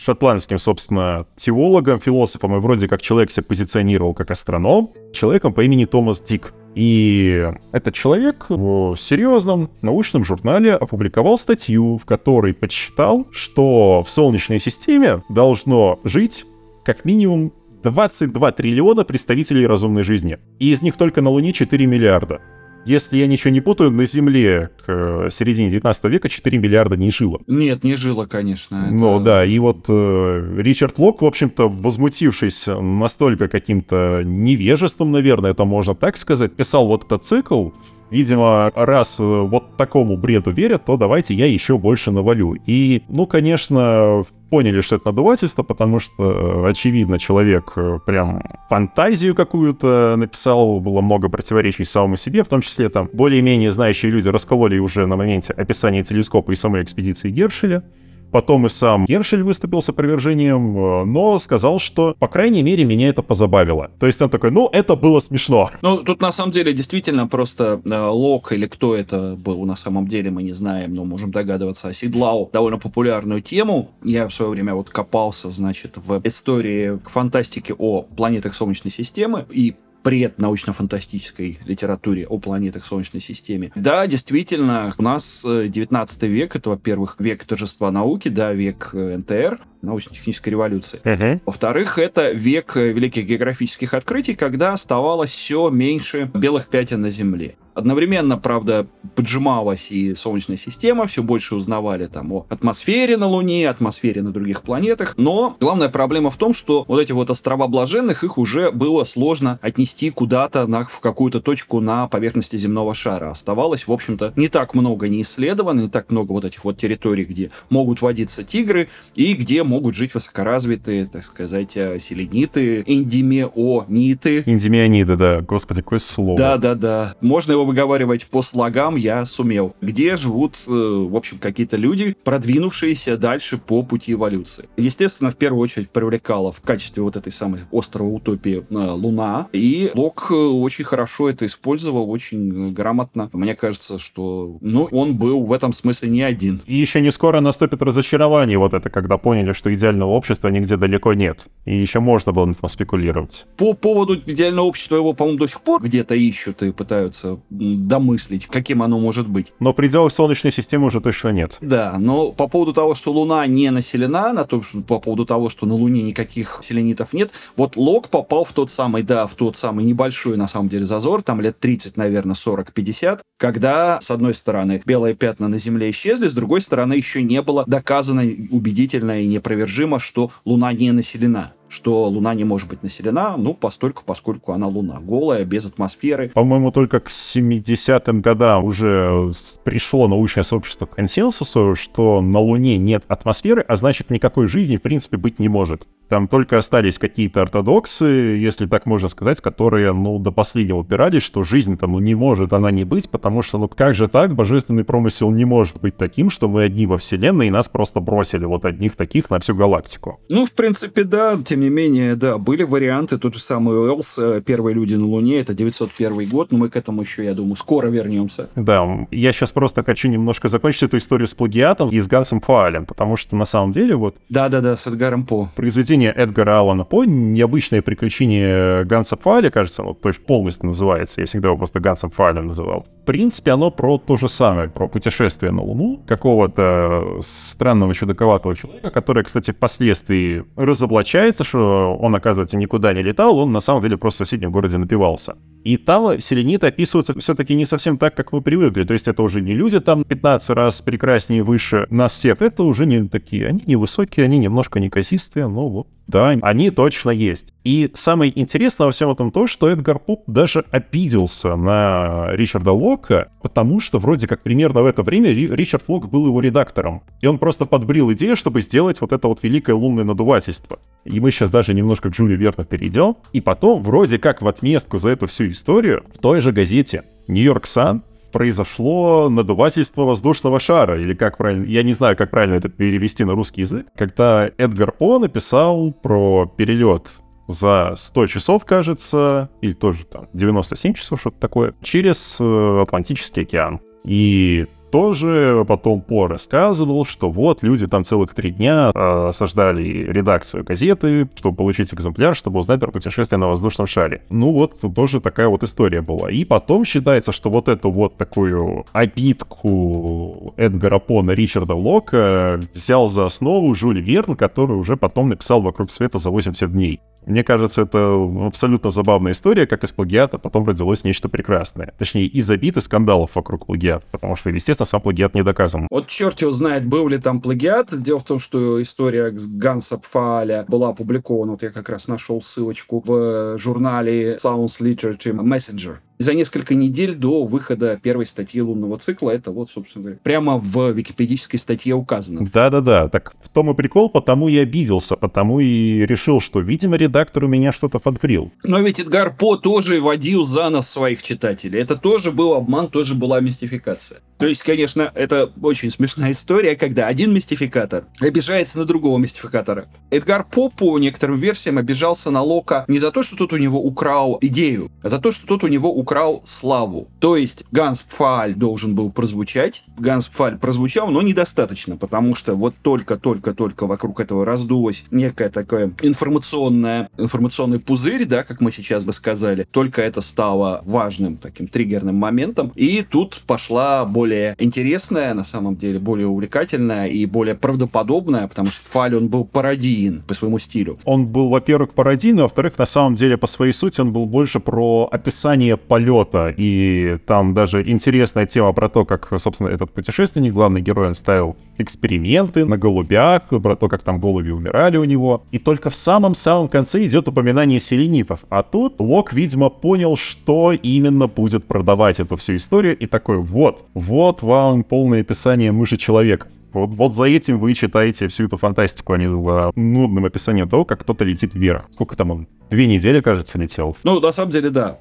шотландским, собственно, теологом, философом, и вроде как человек себя позиционировал как астроном, человеком по имени Томас Дик. И этот человек в серьезном научном журнале опубликовал статью, в которой подсчитал, что в Солнечной системе должно жить как минимум двадцать два триллиона представителей разумной жизни. И из них только на Луне четыре миллиарда. Если я ничего не путаю, на Земле к середине девятнадцатого века четыре миллиарда не жило. Нет, не жило, конечно. Это... Ну да, и вот э, Ричард Локк, в общем-то, возмутившись настолько каким-то невежеством, наверное, это можно так сказать, писал вот этот цикл. Видимо, раз вот такому бреду верят, то давайте я еще больше навалю. И, ну, конечно, поняли, что это надувательство, потому что, очевидно, человек прям фантазию какую-то написал, было много противоречий самому себе, в том числе там более-менее знающие люди раскололи уже на моменте описания телескопа и самой экспедиции Гершеля. Потом и сам Гершель выступил с опровержением, но сказал, что, по крайней мере, меня это позабавило. То есть он такой, ну, это было смешно. Ну, тут на самом деле действительно просто э, Локк или кто это был на самом деле, мы не знаем, но можем догадываться, оседлал довольно популярную тему. Я в свое время вот копался, значит, в истории фантастики о планетах Солнечной системы и пред научно-фантастической литературе о планетах Солнечной системе. Да, действительно, у нас девятнадцатый век, это, во-первых, век торжества науки, да, век эн тэ эр, научно-технической революции. Uh-huh. Во-вторых, это век великих географических открытий, когда оставалось все меньше белых пятен на Земле. Одновременно, правда, поджималась и Солнечная система, все больше узнавали там о атмосфере на Луне, атмосфере на других планетах, но главная проблема в том, что вот эти вот острова блаженных, их уже было сложно отнести куда-то на, в какую-то точку на поверхности земного шара. Оставалось, в общем-то, не так много не исследовано, не так много вот этих вот территорий, где могут водиться тигры и где могут жить высокоразвитые, так сказать, селениты, эндимиониты. Эндимиониты, да, господи, какое слово. Да-да-да, можно его выговаривать по слогам, я сумел. Где живут, э, в общем, какие-то люди, продвинувшиеся дальше по пути эволюции. Естественно, в первую очередь привлекала в качестве вот этой самой острова утопии э, Луна, и Локк очень хорошо это использовал, очень грамотно. Мне кажется, что, ну, он был в этом смысле не один. И еще не скоро наступит разочарование вот это, когда поняли, что идеального общества нигде далеко нет. И еще можно было на этом спекулировать. По поводу идеального общества его, по-моему, до сих пор где-то ищут и пытаются домыслить, каким оно может быть. Но пределов Солнечной системы уже точно нет. Да, но по поводу того, что Луна не населена, на то, что, по поводу того, что на Луне никаких селенитов нет, вот Локк попал в тот самый, да, в тот самый небольшой, на самом деле, зазор, там лет тридцать, наверное, сорок-пятьдесят, когда, с одной стороны, белые пятна на Земле исчезли, с другой стороны, еще не было доказано убедительно и непровержимо, что Луна не населена. Что Луна не может быть населена, ну, постольку, поскольку она Луна. Голая, без атмосферы. По-моему, только к семидесятым годам уже пришло научное сообщество к консенсусу, что на Луне нет атмосферы, а значит, никакой жизни, в принципе, быть не может. Там только остались какие-то ортодоксы, если так можно сказать, которые, ну, до последнего упирались, что жизнь там, ну, не может она не быть, потому что, ну, как же так, божественный промысел не может быть таким, что мы одни во Вселенной, и нас просто бросили вот одних таких на всю галактику. Ну, в принципе, да, тем не менее, да, были варианты, тот же самый Уэллс, первые люди на Луне, это девятьсот первый год, но мы к этому еще, я думаю, скоро вернемся. Да, я сейчас просто хочу немножко закончить эту историю с плагиатом и с Гансом Пфаалем, потому что, на самом деле, вот... Да-да-да, с Эдгаром По. Произведение Эдгара Алана По, необычное приключение Ганса Пфааля, кажется, вот, то есть полностью называется, я всегда его просто Гансом Пфаалем называл. В принципе, оно про то же самое, про путешествие на Луну какого-то странного чудаковатого человека, который, кстати, впоследствии разоблачается, что он, оказывается, никуда не летал, он на самом деле просто в соседнем городе напивался. И там селениты описываются все-таки не совсем так, как мы привыкли, то есть это уже не люди там пятнадцать раз прекраснее, выше нас всех, это уже не такие, они невысокие, они немножко неказистые, но вот. Да, они точно есть. И самое интересное во всем этом то, что Эдгар По даже обиделся на Ричарда Локка, потому что вроде как примерно в это время Ричард Локк был его редактором. И он просто подбрил идею, чтобы сделать вот это вот великое лунное надувательство. И мы сейчас даже немножко к Жюлю Верну перейдем. И потом вроде как в отместку за эту всю историю в той же газете New York Sun произошло надувательство воздушного шара, или как правильно, я не знаю, как правильно это перевести на русский язык, когда Эдгар По написал про перелет за сто часов, кажется, или тоже там девяносто семь часов, что-то такое, через Атлантический океан. И тоже потом По рассказывал, что вот люди там целых три дня осаждали редакцию газеты, чтобы получить экземпляр, чтобы узнать про путешествие на воздушном шаре. Ну вот, тоже такая вот история была. И потом считается, что вот эту вот такую обидку Эдгара По на Ричарда Локка взял за основу Жюль Верн, который уже потом написал «Вокруг света за восемьдесят дней». Мне кажется, это абсолютно забавная история, как из плагиата потом родилось нечто прекрасное. Точнее, из обид и скандалов вокруг плагиата, потому что, естественно, сам плагиат не доказан. Вот черт его знает, был ли там плагиат. Дело в том, что история Ганса Пфааля была опубликована, вот я как раз нашел ссылочку, в журнале Sounds Literature Messenger. За несколько недель до выхода первой статьи лунного цикла, это вот, собственно говоря, прямо в википедической статье указано. Да-да-да, так в том и прикол, потому и обиделся, потому и решил, что, видимо, редактор у меня что-то подбрил. Но ведь Эдгар По тоже водил за нос своих читателей, это тоже был обман, тоже была мистификация. То есть, конечно, это очень смешная история, когда один мистификатор обижается на другого мистификатора. Эдгар По, по некоторым версиям, обижался на Локка не за то, что тот у него украл идею, а за то, что тот у него украл славу. То есть, Ганс Пфааль должен был прозвучать. Ганс Пфааль прозвучал, но недостаточно, потому что вот только-только-только вокруг этого раздулось некое такое информационное, информационный пузырь, да, как мы сейчас бы сказали. Только это стало важным таким триггерным моментом. И тут пошла боль более интересная, на самом деле, более увлекательная и более правдоподобная, потому что Пфааль, он был пародиен по своему стилю. Он был, во-первых, пародиен, а во-вторых, на самом деле, по своей сути, он был больше про описание полета, и там даже интересная тема про то, как, собственно, этот путешественник, главный герой, он ставил эксперименты на голубях, про то, как там голуби умирали у него, и только в самом-самом конце идет упоминание селенитов, а тут Локк, видимо, понял, что именно будет продавать эту всю историю, и такой, вот, вот, Вот вам полное описание мыши человека. Вот, вот за этим вы читаете всю эту фантастику, а не за нудным описанием того, как кто-то летит вверх. Сколько там он? Две недели, кажется, летел. Ну, на самом деле, да.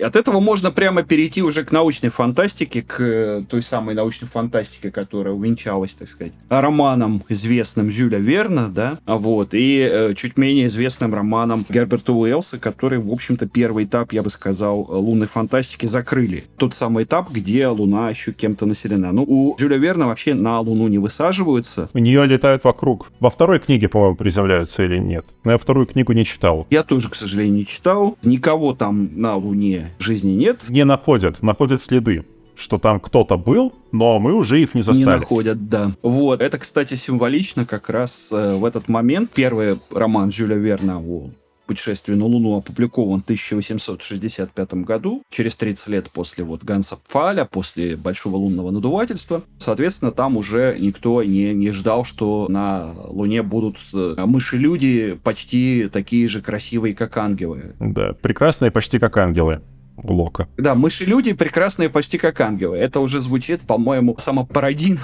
От этого можно прямо перейти уже к научной фантастике, к той самой научной фантастике, которая увенчалась, так сказать, романом, известным Жюля Верна, да, вот, и чуть менее известным романом Герберта Уэллса, который, в общем-то, первый этап, я бы сказал, лунной фантастики закрыли. Тот самый этап, где Луна еще кем-то населена. Ну, у Жюля Верна вообще на Луну не высаживаются. У нее летают вокруг. Во второй книге, по-моему, приземляются или нет? Но я вторую книгу не читал. Я тоже, к сожалению, не читал. Никого там на Луне жизни нет. Не находят, находят следы, что там кто-то был, но мы уже их не застали. Не находят, да. Вот. Это, кстати, символично как раз э, в этот момент. Первый роман Жюля Верна о «Путешествие на Луну» опубликован в тысяча восемьсот шестьдесят пятом году, через тридцать лет после вот Ганса Пфааля, после большого лунного надувательства. Соответственно, там уже никто не, не ждал, что на Луне будут мыши-люди почти такие же красивые, как ангелы. Да, прекрасные почти как ангелы. Лока. Да, мыши-люди прекрасные почти как ангелы. Это уже звучит, по-моему, самопародийно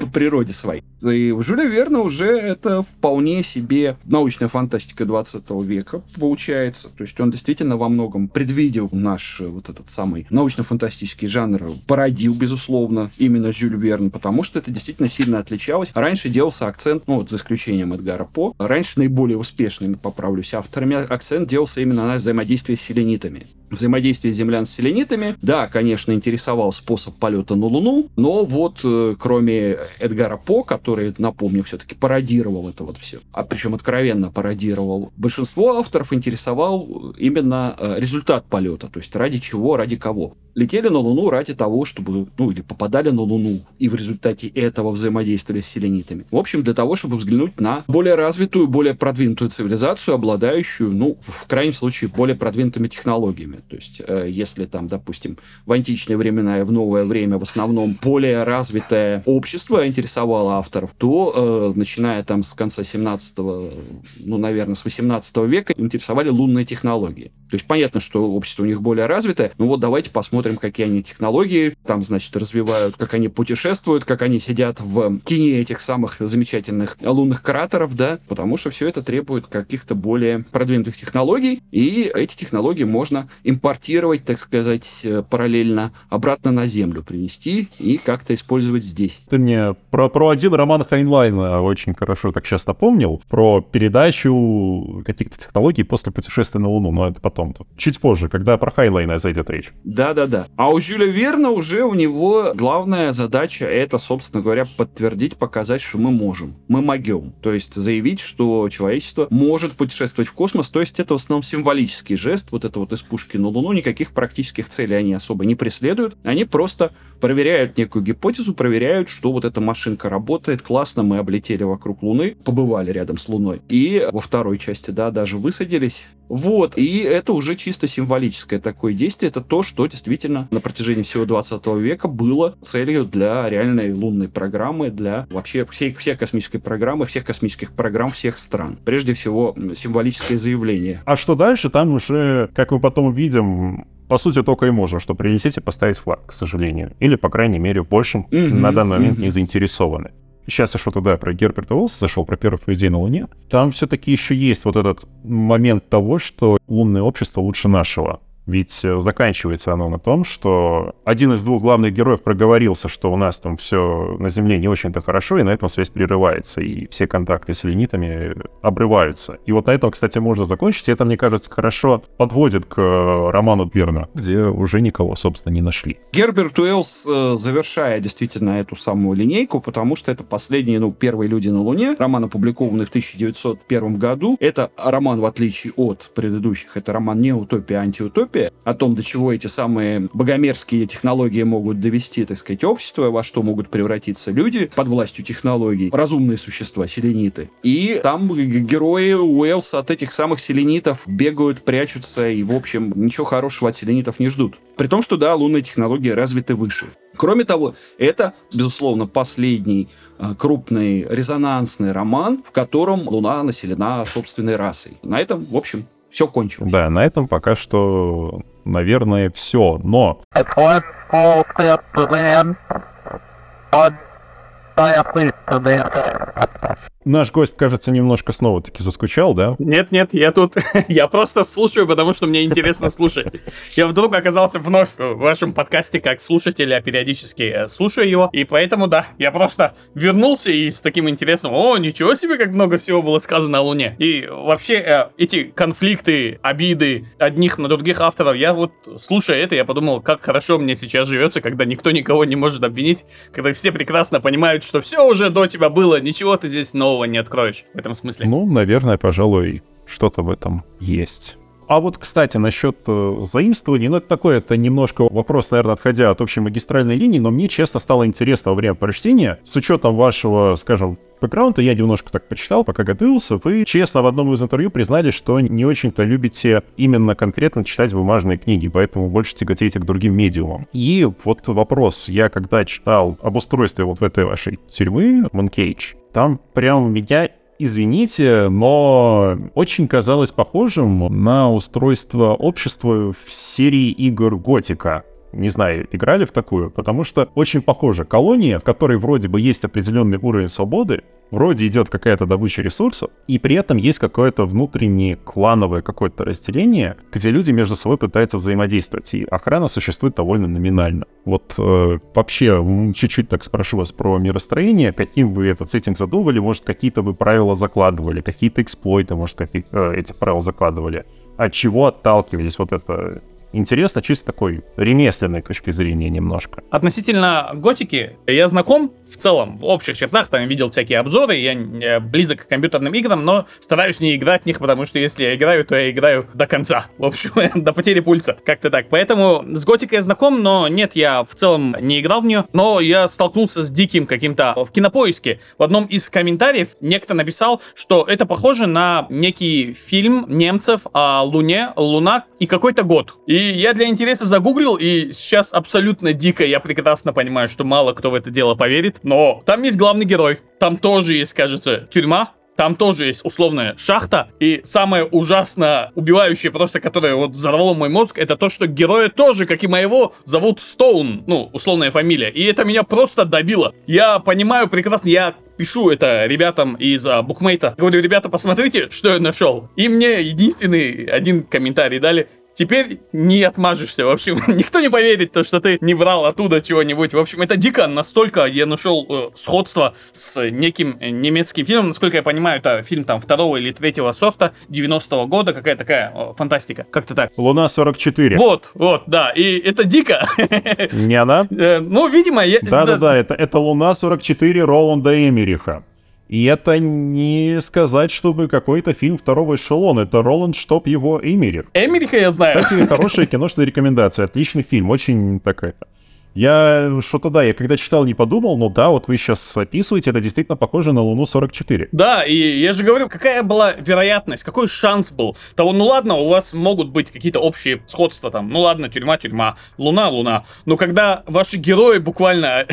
по природе своей. И у Жюля Верна уже это вполне себе научная фантастика двадцатого века получается. То есть он действительно во многом предвидел наш вот этот самый научно-фантастический жанр, породил, безусловно, именно Жюль Верн, потому что это действительно сильно отличалось. Раньше делался акцент, ну вот за исключением Эдгара По, раньше наиболее успешными, поправлюсь, авторами акцент делался именно на взаимодействие с селенитами. Взаимодействие землян с селенитами. Да, конечно, интересовал способ полета на Луну, но вот э, кроме Эдгара По, который, напомню, все-таки пародировал это вот все, а причем откровенно пародировал, большинство авторов интересовал именно э, результат полета, то есть ради чего, ради кого. Летели на Луну ради того, чтобы, ну, или попадали на Луну, и в результате этого взаимодействовали с селенитами. В общем, для того, чтобы взглянуть на более развитую, более продвинутую цивилизацию, обладающую, ну, в крайнем случае, более продвинутыми технологиями. То есть, э, если там, допустим, в античные времена и в новое время в основном более развитое общество интересовало авторов, то, э, начиная там с конца семнадцатого, ну, наверное, с восемнадцатого века интересовали лунные технологии. То есть, понятно, что общество у них более развитое, но вот давайте посмотрим, Смотрим, какие они технологии там, значит, развивают, как они путешествуют, как они сидят в тени этих самых замечательных лунных кратеров, да, потому что все это требует каких-то более продвинутых технологий, и эти технологии можно импортировать, так сказать, параллельно обратно на Землю принести и как-то использовать здесь. Ты мне про, про один роман Хайнлайна очень хорошо так сейчас напомнил, про передачу каких-то технологий после путешествия на Луну, но это потом-то. Чуть позже, когда про Хайнлайна зайдет речь. Да-да-да. Да. А у Жюля Верна уже у него главная задача это, собственно говоря, подтвердить, показать, что мы можем. Мы могем. То есть заявить, что человечество может путешествовать в космос. То есть это в основном символический жест. Вот это вот из пушки на Луну. Никаких практических целей они особо не преследуют. Они просто проверяют некую гипотезу, проверяют, что вот эта машинка работает. Классно, мы облетели вокруг Луны, побывали рядом с Луной. И во второй части, да, даже высадились. Вот. И это уже чисто символическое такое действие. Это то, что действительно на протяжении всего двадцатого века было целью для реальной лунной программы, для вообще всей, всей космической программы, всех космических программ всех стран. Прежде всего, символическое заявление. А что дальше? Там уже, как мы потом увидим, по сути, только и можно, что прилететь и поставить флаг, к сожалению. Или, по крайней мере, в большем mm-hmm. на данный момент mm-hmm. не заинтересованы. Сейчас я что-то, да, про Герберта Уэллса зашел, про первых людей на Луне. Там все-таки еще есть вот этот момент того, что лунное общество лучше нашего. Ведь заканчивается оно на том, что один из двух главных героев проговорился, что у нас там все на Земле не очень-то хорошо, и на этом связь прерывается, и все контакты с селенитами обрываются. И вот на этом, кстати, можно закончить, и это, мне кажется, хорошо подводит к роману Верна, где уже никого, собственно, не нашли. Герберт Уэллс, завершая действительно эту самую линейку, потому что это последние, ну, первые люди на Луне, роман, опубликованный в тысяча девятьсот первом году. Это роман, в отличие от предыдущих, это роман не утопия, а антиутопия, о том, до чего эти самые богомерзкие технологии могут довести, так сказать, общество, во что могут превратиться люди под властью технологий, разумные существа, селениты. И там герои Уэллса от этих самых селенитов бегают, прячутся и, в общем, ничего хорошего от селенитов не ждут. При том, что, да, лунные технологии развиты выше. Кроме того, это, безусловно, последний крупный резонансный роман, в котором Луна населена собственной расой. На этом, в общем, все кончилось. Да, на этом пока что, наверное, все, но... Наш гость, кажется, немножко снова-таки заскучал, да? Нет-нет, я тут... я просто слушаю, потому что мне интересно слушать. Я вдруг оказался вновь в вашем подкасте как слушатель, а периодически слушаю его. И поэтому, да, я просто вернулся и с таким интересом... О, ничего себе, как много всего было сказано о Луне. И вообще эти конфликты, обиды одних на других авторов, я вот, слушая это, я подумал, как хорошо мне сейчас живется, когда никто никого не может обвинить, когда все прекрасно понимают, что все уже до тебя было, ничего ты здесь нового не откроешь в этом смысле. Ну, наверное, пожалуй, что-то в этом есть. А вот, кстати, насчет заимствований, ну, это такое, это немножко вопрос, наверное, отходя от общей магистральной линии, но мне, честно, стало интересно во время прочтения, с учетом вашего, скажем, бэкграунда, я немножко так почитал, пока готовился, вы, честно, в одном из интервью признались, что не очень-то любите именно конкретно читать бумажные книги, поэтому больше тяготеете к другим медиумам. И вот вопрос, я когда читал об устройстве вот в этой вашей тюрьмы, Moon Cage, там прям меня, извините, но очень казалось похожим на устройство общества в серии игр «Готика». Не знаю, играли в такую? Потому что очень похоже. Колония, в которой вроде бы есть определенный уровень свободы, вроде идет какая-то добыча ресурсов, и при этом есть какое-то внутреннее клановое какое-то разделение, где люди между собой пытаются взаимодействовать, и охрана существует довольно номинально. Вот э, вообще, чуть-чуть так спрошу вас про миростроение, каким вы этот сеттинг задумывали, может, какие-то вы правила закладывали, какие-то эксплойты, может, какие э, эти правила закладывали, от чего отталкивались, вот это... Интересно, чисто такой ремесленной точки зрения немножко. Относительно «Готики» я знаком в целом, в общих чертах, там видел всякие обзоры, я близок к компьютерным играм, но стараюсь не играть в них, потому что если я играю, то я играю до конца, в общем, до потери пульса, как-то так. Поэтому с «Готикой» я знаком, но нет, я в целом не играл в нее, но я столкнулся с диким каким-то в «Кинопоиске». В одном из комментариев некто написал, что это похоже на некий фильм немцев о Луне, Луна и какой-то год. И И я для интереса загуглил, и сейчас абсолютно дико, я прекрасно понимаю, что мало кто в это дело поверит, но там есть главный герой, там тоже есть, кажется, тюрьма, там тоже есть условная шахта, и самое ужасно убивающее просто, которое вот взорвало мой мозг, это то, что героя тоже, как и моего, зовут Стоун, ну, условная фамилия, и это меня просто добило. Я понимаю прекрасно, я... пишу это ребятам из BookMate, говорю, ребята, посмотрите, что я нашел. И мне единственный один комментарий дали. Теперь не отмажешься, в общем, никто не поверит, что ты не брал оттуда чего-нибудь. В общем, это дико, настолько я нашел э, сходство с неким немецким фильмом. Насколько я понимаю, это фильм там второго или третьего сорта девяностого года, какая такая о, фантастика, как-то так. Луна сорок четыре. Вот, вот, да, и это дико. Не она? Ну, видимо, я... Да-да-да, это, это Луна сорок четыре Роланда Эммериха. И это не сказать, чтобы какой-то фильм второго эшелона. Это Роланд, чтоб его, Эммерих. Эммериха я знаю. Кстати, хорошая киношная рекомендация. Отличный фильм, очень такая... Я что-то, да, я когда читал, не подумал, но да, вот вы сейчас описываете, это действительно похоже на Луну сорок четыре. Да, и я же говорю, какая была вероятность, какой шанс был того, ну ладно, у вас могут быть какие-то общие сходства там, ну ладно, тюрьма, тюрьма, луна, луна, но когда ваши герои буквально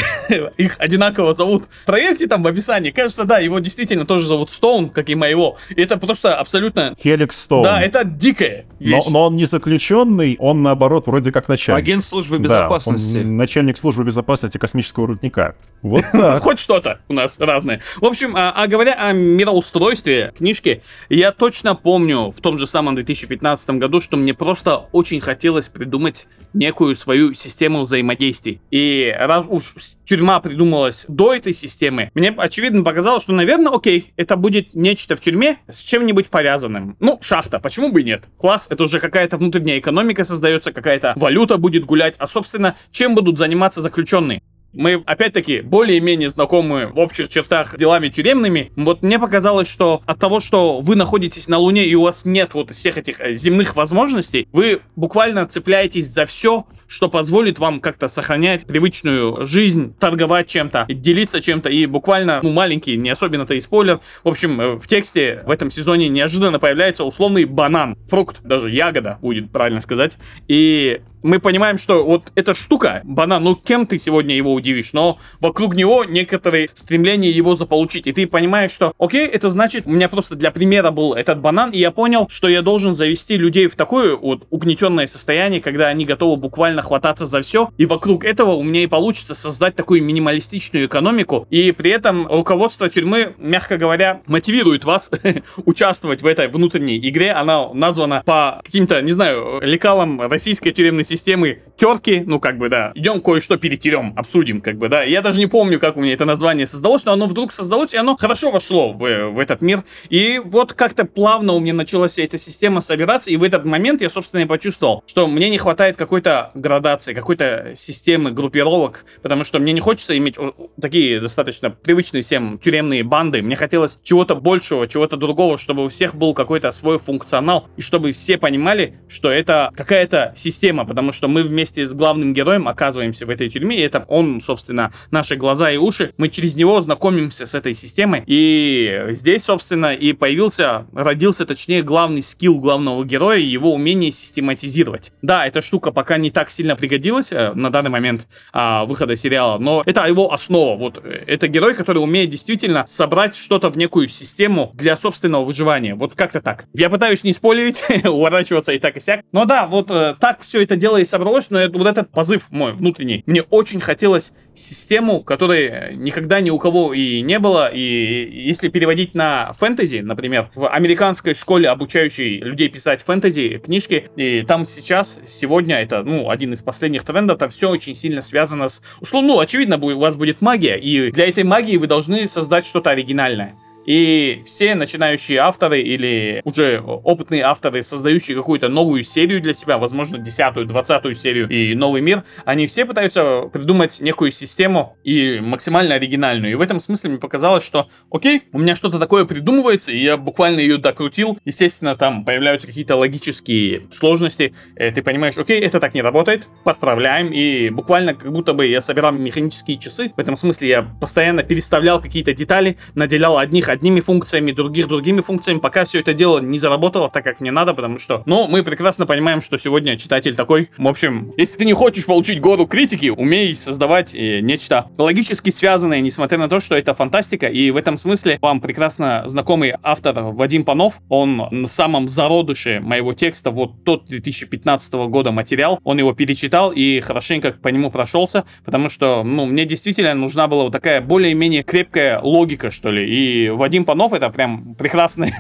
их одинаково зовут, проверьте там в описании, кажется, да, его действительно тоже зовут Стоун, как и моего, и это просто абсолютно... Феликс Стоун. Да, это дикая вещь. Но, но он не заключенный, он наоборот вроде как начальник. Агент службы безопасности. Да, он... начальник службы безопасности космического рудника. Вот так. Хоть что-то у нас разное. В общем, а, а говоря о мироустройстве книжки, я точно помню в том же самом две тысячи пятнадцатом году, что мне просто очень хотелось придумать некую свою систему взаимодействий. И раз уж тюрьма придумалась до этой системы, мне очевидно показалось, что, наверное, окей, это будет нечто в тюрьме с чем-нибудь повязанным. Ну, шахта, почему бы и нет? Класс, это уже какая-то внутренняя экономика создается, какая-то валюта будет гулять, а, собственно, чем будут заниматься заключенные. Мы, опять-таки, более-менее знакомы в общих чертах делами тюремными. Вот мне показалось, что от того, что вы находитесь на Луне и у вас нет вот всех этих земных возможностей, вы буквально цепляетесь за все, что позволит вам как-то сохранять привычную жизнь, торговать чем-то, делиться чем-то, и буквально, ну, маленький, не особенно-то и спойлер, в общем, в тексте в этом сезоне неожиданно появляется условный банан, фрукт, даже ягода, будет правильно сказать, и... мы понимаем, что вот эта штука, банан, ну кем ты сегодня его удивишь, но вокруг него некоторые стремления его заполучить. И ты понимаешь, что окей, это значит, у меня просто для примера был этот банан, и я понял, что я должен завести людей в такое вот угнетенное состояние, когда они готовы буквально хвататься за все, и вокруг этого у меня и получится создать такую минималистичную экономику, и при этом руководство тюрьмы, мягко говоря, мотивирует вас участвовать в этой внутренней игре. Она названа по каким-то, не знаю, лекалам российской тюремной системы терки, ну как бы да, идем кое-что перетерем, обсудим, как бы да. Я даже не помню, как у меня это название создалось, но оно вдруг создалось, и оно хорошо вошло в, в этот мир. И вот как-то плавно у меня началась вся эта система собираться, и в этот момент я, собственно, и почувствовал, что мне не хватает какой-то градации, какой-то системы группировок, потому что мне не хочется иметь такие достаточно привычные всем тюремные банды. Мне хотелось чего-то большего, чего-то другого, чтобы у всех был какой-то свой функционал, и чтобы все понимали, что это какая-то система, потому что мы вместе с главным героем оказываемся в этой тюрьме, и это он, собственно, наши глаза и уши, мы через него знакомимся с этой системой, и здесь, собственно, и появился, родился, точнее, главный скилл главного героя, его умение систематизировать. Да, эта штука пока не так сильно пригодилась на данный момент а, выхода сериала, но это его основа, вот, это герой, который умеет действительно собрать что-то в некую систему для собственного выживания, вот как-то так. Я пытаюсь не спойлерить, уворачиваться и так и сяк, но да, вот так все это дело и собралось, но вот этот позыв мой внутренний, мне очень хотелось систему, которой никогда ни у кого и не было, и если переводить на фэнтези, например, в американской школе, обучающей людей писать фэнтези, книжки, и там сейчас, сегодня, это, ну, один из последних трендов, там все очень сильно связано с, условно, ну, очевидно, у вас будет магия, и для этой магии вы должны создать что-то оригинальное. И все начинающие авторы или уже опытные авторы, создающие какую-то новую серию для себя, возможно, десятую, двадцатую серию и новый мир, они все пытаются придумать некую систему и максимально оригинальную. И в этом смысле мне показалось, что окей, у меня что-то такое придумывается, и я буквально ее докрутил. Естественно, там появляются какие-то логические сложности. Ты понимаешь, окей, это так не работает, подправляем. И буквально как будто бы я собирал механические часы. В этом смысле я постоянно переставлял какие-то детали, наделял одних одними функциями, других другими функциями, пока все это дело не заработало так, как мне надо, потому что, ну, мы прекрасно понимаем, что сегодня читатель такой. В общем, если ты не хочешь получить гору критики, умей создавать э, нечто логически связанное, несмотря на то, что это фантастика, и в этом смысле вам прекрасно знакомый автор Вадим Панов, он на самом зародыше моего текста, вот тот две тысячи пятнадцатого года материал, он его перечитал и хорошенько по нему прошелся, потому что, ну, мне действительно нужна была вот такая более-менее крепкая логика, что ли, и в Вадим Панов это прям прекрасный,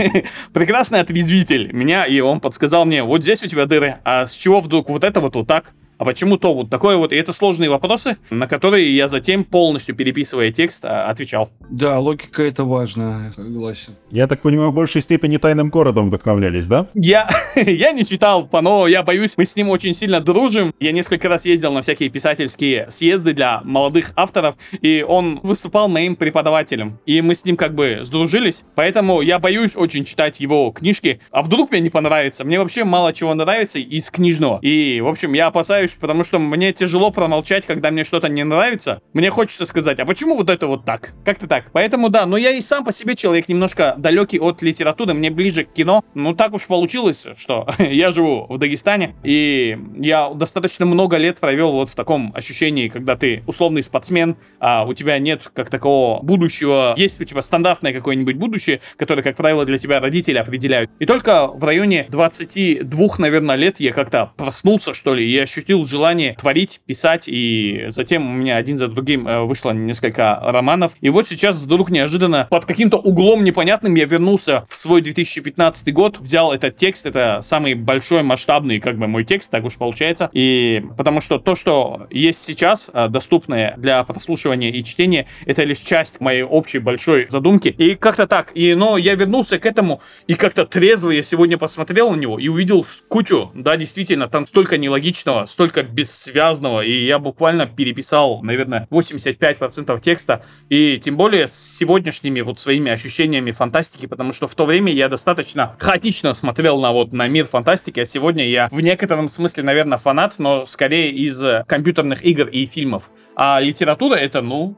прекрасный отрезвитель меня, и он подсказал мне, вот здесь у тебя дыры, а с чего вдруг вот это вот вот так? А почему то вот такое вот? И это сложные вопросы, на которые я затем, полностью переписывая текст, отвечал. Да, логика это важно, согласен. Я так понимаю, в большей степени «Тайным городом» вдохновлялись, да? Я, я не читал Пано, я боюсь, мы с ним очень сильно дружим. Я несколько раз ездил на всякие писательские съезды для молодых авторов, и он выступал моим преподавателем. И мы с ним как бы сдружились, поэтому я боюсь очень читать его книжки. А вдруг мне не понравится? Мне вообще мало чего нравится из книжного. И, в общем, я опасаюсь, потому что мне тяжело промолчать, когда мне что-то не нравится. Мне хочется сказать, а почему вот это вот так? Как-то так. Поэтому да, но я и сам по себе человек немножко далекий от литературы, мне ближе к кино. Ну так уж получилось, что я живу в Дагестане, и я достаточно много лет провел вот в таком ощущении, когда ты условный спортсмен, а у тебя нет как такого будущего. Есть у тебя стандартное какое-нибудь будущее, которое, как правило, для тебя родители определяют. И только в районе двадцати двух, наверное, лет я как-то проснулся, что ли, и я ощутил желание творить, писать, и затем у меня один за другим вышло несколько романов. И вот сейчас вдруг неожиданно под каким-то углом непонятным я вернулся в свой две тысячи пятнадцатый год, взял этот текст, это самый большой масштабный как бы мой текст, так уж получается, и потому что то, что есть сейчас, доступное для прослушивания и чтения, это лишь часть моей общей большой задумки. И как-то так, и, но я вернулся к этому, и как-то трезво я сегодня посмотрел на него и увидел кучу, да, действительно, там столько нелогичного, столько бессвязного, и я буквально переписал, наверное, восемьдесят пять процентов текста, и тем более с сегодняшними вот своими ощущениями фантастики, потому что в то время я достаточно хаотично смотрел на вот на мир фантастики, а сегодня я в некотором смысле, наверное, фанат, но скорее из компьютерных игр и фильмов. А литература это, ну...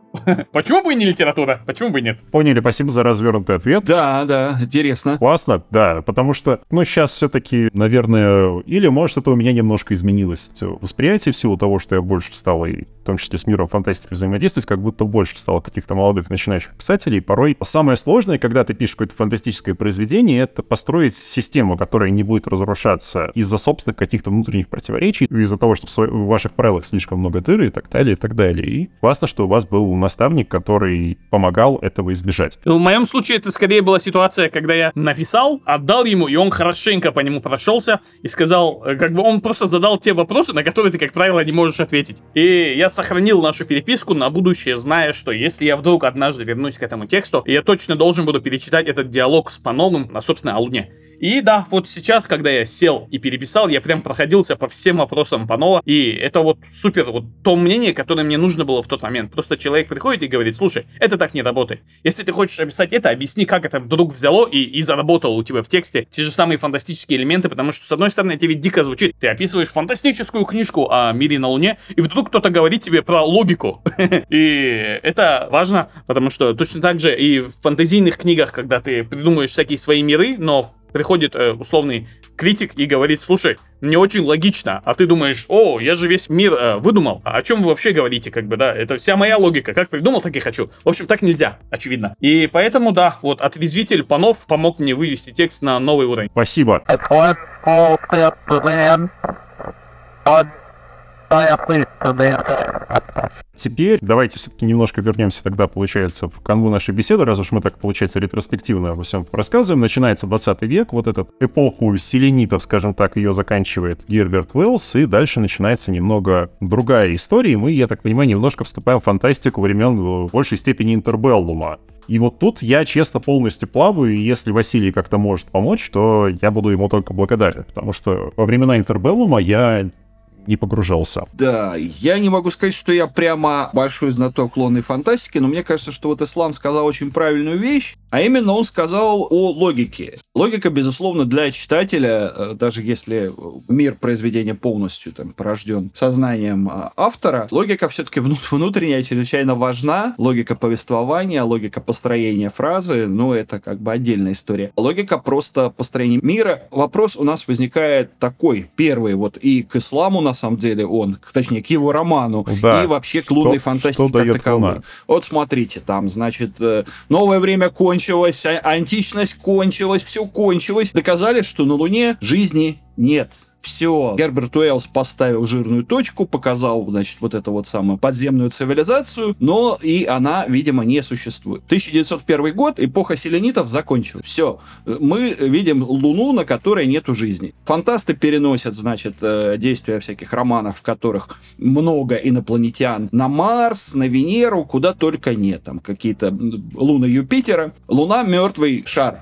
Почему бы и не литература? Почему бы и нет? Поняли, спасибо за развернутый ответ. Да, да, интересно. Классно, да, потому что, ну, сейчас все-таки, наверное, или, может, это у меня немножко изменилось восприятие всего того, что я больше стал, и в том числе с миром фантастики взаимодействовать, как будто больше стало каких-то молодых начинающих писателей. Порой самое сложное, когда ты пишешь какое-то фантастическое произведение, это построить систему, которая не будет разрушаться из-за собственных каких-то внутренних противоречий, из-за того, что в, своих, в ваших правилах слишком много дыр и так далее, и так далее. И классно, что у вас был наставник, который помогал этого избежать. В моем случае это скорее была ситуация, когда я написал, отдал ему, и он хорошенько по нему прошелся и сказал, как бы он просто задал те вопросы, на которые ты, как правило, не можешь ответить. И я сохранил нашу переписку на будущее, зная, что если я вдруг однажды вернусь к этому тексту, я точно должен буду перечитать этот диалог с Пановым, собственно, о Луне. И да, вот сейчас, когда я сел и переписал, я прям проходился по всем вопросам Панова, и это вот супер, вот то мнение, которое мне нужно было в тот момент. Просто человек приходит и говорит, слушай, это так не работает. Если ты хочешь описать это, объясни, как это вдруг взяло и, и заработало у тебя в тексте те же самые фантастические элементы, потому что, с одной стороны, это ведь дико звучит. Ты описываешь фантастическую книжку о мире на Луне, и вдруг кто-то говорит тебе про логику. И это важно, потому что точно так же и в фантазийных книгах, когда ты придумываешь всякие свои миры, но... Приходит э, условный критик и говорит, слушай, мне очень логично, а ты думаешь, о, я же весь мир э, выдумал, а о чем вы вообще говорите, как бы, да, это вся моя логика, как придумал, так и хочу. В общем, так нельзя, очевидно. И поэтому, да, вот отрезвитель Панов помог мне вывести текст на новый уровень. Спасибо. Теперь давайте все-таки немножко вернемся тогда, получается, в канву нашей беседы, раз уж мы так, получается, ретроспективно обо всем рассказываем. Начинается двадцатый век, вот эту эпоху селенитов, скажем так, ее заканчивает Герберт Уэллс, и дальше начинается немного другая история, и мы, я так понимаю, немножко вступаем в фантастику времен в большей степени интербеллума. И вот тут я, честно, полностью плаваю, и если Василий как-то может помочь, то я буду ему только благодарен, потому что во времена интербеллума я... не погружался. Да, я не могу сказать, что я прямо большой знаток лунной фантастики, но мне кажется, что вот Ислам сказал очень правильную вещь, а именно он сказал о логике. Логика, безусловно, для читателя, даже если мир произведения полностью там порожден сознанием автора, логика все-таки внутренняя чрезвычайно важна. Логика повествования, логика построения фразы, ну, это как бы отдельная история. Логика просто построения мира. Вопрос у нас возникает такой, первый, вот и к Исламу нас на самом деле он, точнее, к его роману, да. И вообще к лунной что, фантастике что как таковой. Луна? Вот смотрите, там, значит, новое время кончилось, античность кончилась, все кончилось. Доказали, что на Луне жизни нет. Все, Герберт Уэллс поставил жирную точку, показал, значит, вот эту вот самую подземную цивилизацию, но и она, видимо, не существует. тысяча девятьсот первый год, эпоха селенитов закончилась. Все, мы видим Луну, на которой нету жизни. Фантасты переносят, значит, действия всяких романов, в которых много инопланетян, на Марс, на Венеру, куда только нет. Там какие-то луны Юпитера. Луна — мертвый шар.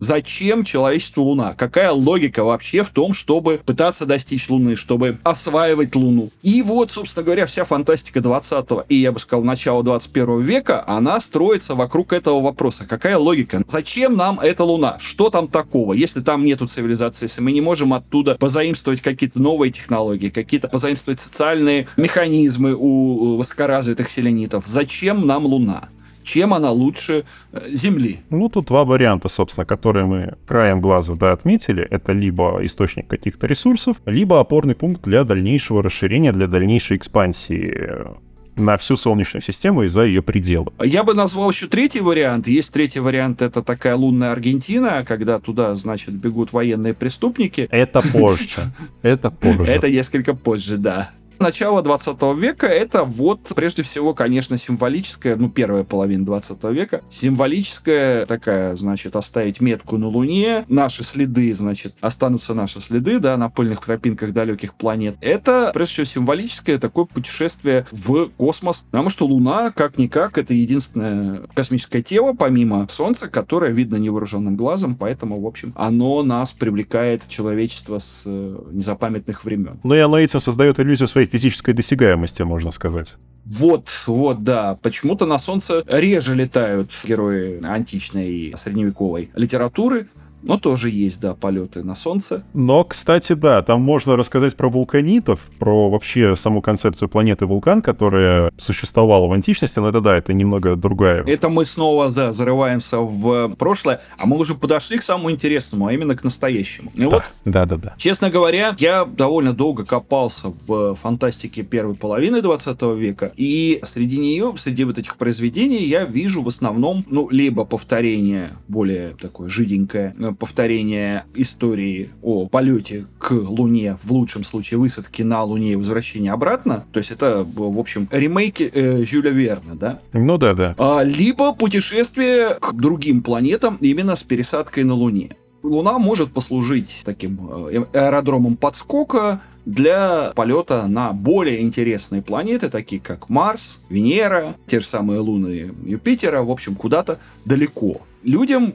Зачем человечеству Луна? Какая логика вообще в том, чтобы пытаться достичь Луны, чтобы осваивать Луну? И вот, собственно говоря, вся фантастика двадцатого и, я бы сказал, начала двадцать первого века, она строится вокруг этого вопроса. Какая логика? Зачем нам эта Луна? Что там такого? Если там нету цивилизации, если мы не можем оттуда позаимствовать какие-то новые технологии, какие-то позаимствовать социальные механизмы у высокоразвитых селенитов, зачем нам Луна? Чем она лучше Земли? Ну, тут два варианта, собственно, которые мы краем глаза, да, отметили. Это либо источник каких-то ресурсов, либо опорный пункт для дальнейшего расширения, для дальнейшей экспансии на всю Солнечную систему и за ее пределы. Я бы назвал еще третий вариант. Есть третий вариант, это такая лунная Аргентина, когда туда, значит, бегут военные преступники. Это позже. Это позже. Это несколько позже, да. Начало двадцатого века — это вот, прежде всего, конечно, символическая, ну, первая половина двадцатого века, символическая такая, значит, оставить метку на Луне, наши следы, значит, останутся наши следы, да, на пыльных тропинках далеких планет. Это, прежде всего, символическое такое путешествие в космос, потому что Луна, как-никак, это единственное космическое тело, помимо Солнца, которое видно невооруженным глазом, поэтому, в общем, оно нас привлекает, человечество, с незапамятных времен. Ну и оно этим создает иллюзию своей физической досягаемости, можно сказать. Вот, вот, да. Почему-то на Солнце реже летают герои античной и средневековой литературы, Но тоже есть, да, полеты на Солнце. Но, кстати, да, там можно рассказать про вулканитов, про вообще саму концепцию планеты вулкан, которая существовала в античности, но это, да, это немного другая. Это мы снова, да, зарываемся в прошлое, а мы уже подошли к самому интересному, а именно к настоящему. И да, вот, да, да, да. Честно говоря, я довольно долго копался в фантастике первой половины двадцатого века, и среди нее, среди вот этих произведений я вижу в основном, ну, либо повторение более такое жиденькое, повторение истории о полете к Луне, в лучшем случае высадки на Луне и возвращение обратно. То есть это, в общем, ремейки э, Жюля Верна, да? Ну да, да. А, либо путешествие к другим планетам именно с пересадкой на Луне. Луна может послужить таким аэродромом подскока для полета на более интересные планеты, такие как Марс, Венера, те же самые Луны Юпитера, в общем, куда-то далеко. Людям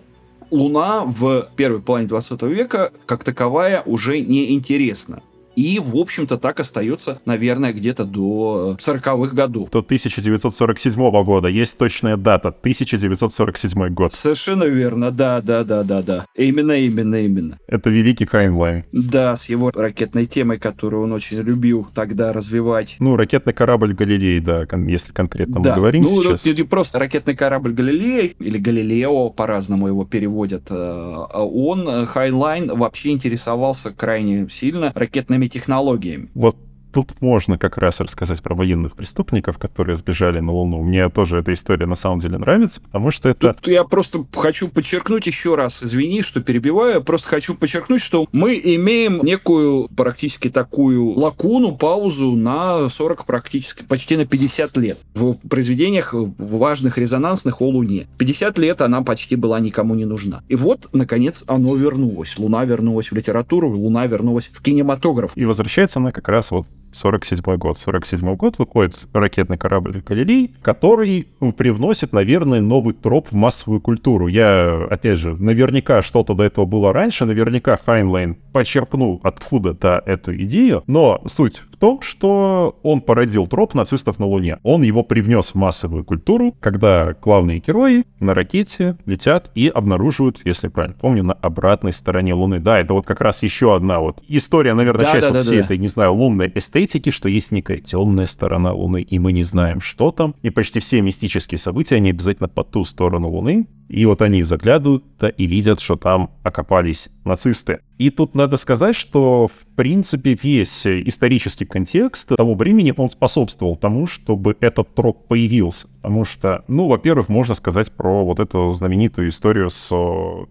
Луна в первой половине двадцатого века как таковая уже не интересна. И, в общем-то, так остается, наверное, где-то до сороковых годов. До тысяча девятьсот сорок седьмого года. Есть точная дата. тысяча девятьсот сорок седьмой год. Совершенно верно. Да, да, да, да, да. Именно, именно, именно. Это великий Хайнлайн. Да, с его ракетной темой, которую он очень любил тогда развивать. Ну, ракетный корабль Галилей, да, если конкретно да. мы говорим ну, сейчас. Ну, просто ракетный корабль Галилей, или Галилео, по-разному его переводят. Он, Хайнлайн, вообще интересовался крайне сильно ракетными технологиями. Вот тут можно как раз рассказать про военных преступников, которые сбежали на Луну. Мне тоже эта история на самом деле нравится, потому что это... Тут я просто хочу подчеркнуть еще раз, извини, что перебиваю, я просто хочу подчеркнуть, что мы имеем некую практически такую лакуну, паузу на сорок, практически почти на пятьдесят лет в произведениях важных, резонансных о Луне. пятьдесят лет она почти была никому не нужна. И вот, наконец, оно вернулось. Луна вернулась в литературу, Луна вернулась в кинематограф. И возвращается она как раз вот сорок седьмой год. В сорок седьмом году выходит ракетный корабль «Галилей», который привносит, наверное, новый троп в массовую культуру. Я, опять же, наверняка что-то до этого было раньше, наверняка Хайнлайн почерпнул откуда-то эту идею, но суть в том, что он породил троп нацистов на Луне. Он его привнес в массовую культуру, когда главные герои на ракете летят и обнаруживают, если правильно помню, на обратной стороне Луны. Да, это вот как раз еще одна вот история, наверное, да, часть да, вот да, всей да. этой, не знаю, лунной эстетики, что есть некая темная сторона Луны, и мы не знаем, что там. И почти все мистические события, они обязательно по ту сторону Луны. И вот они заглядывают-то и видят, что там окопались нацисты. И тут надо сказать, что, в принципе, весь исторический контекст того времени, он способствовал тому, чтобы этот троп появился. Потому что, ну, во-первых, можно сказать про вот эту знаменитую историю с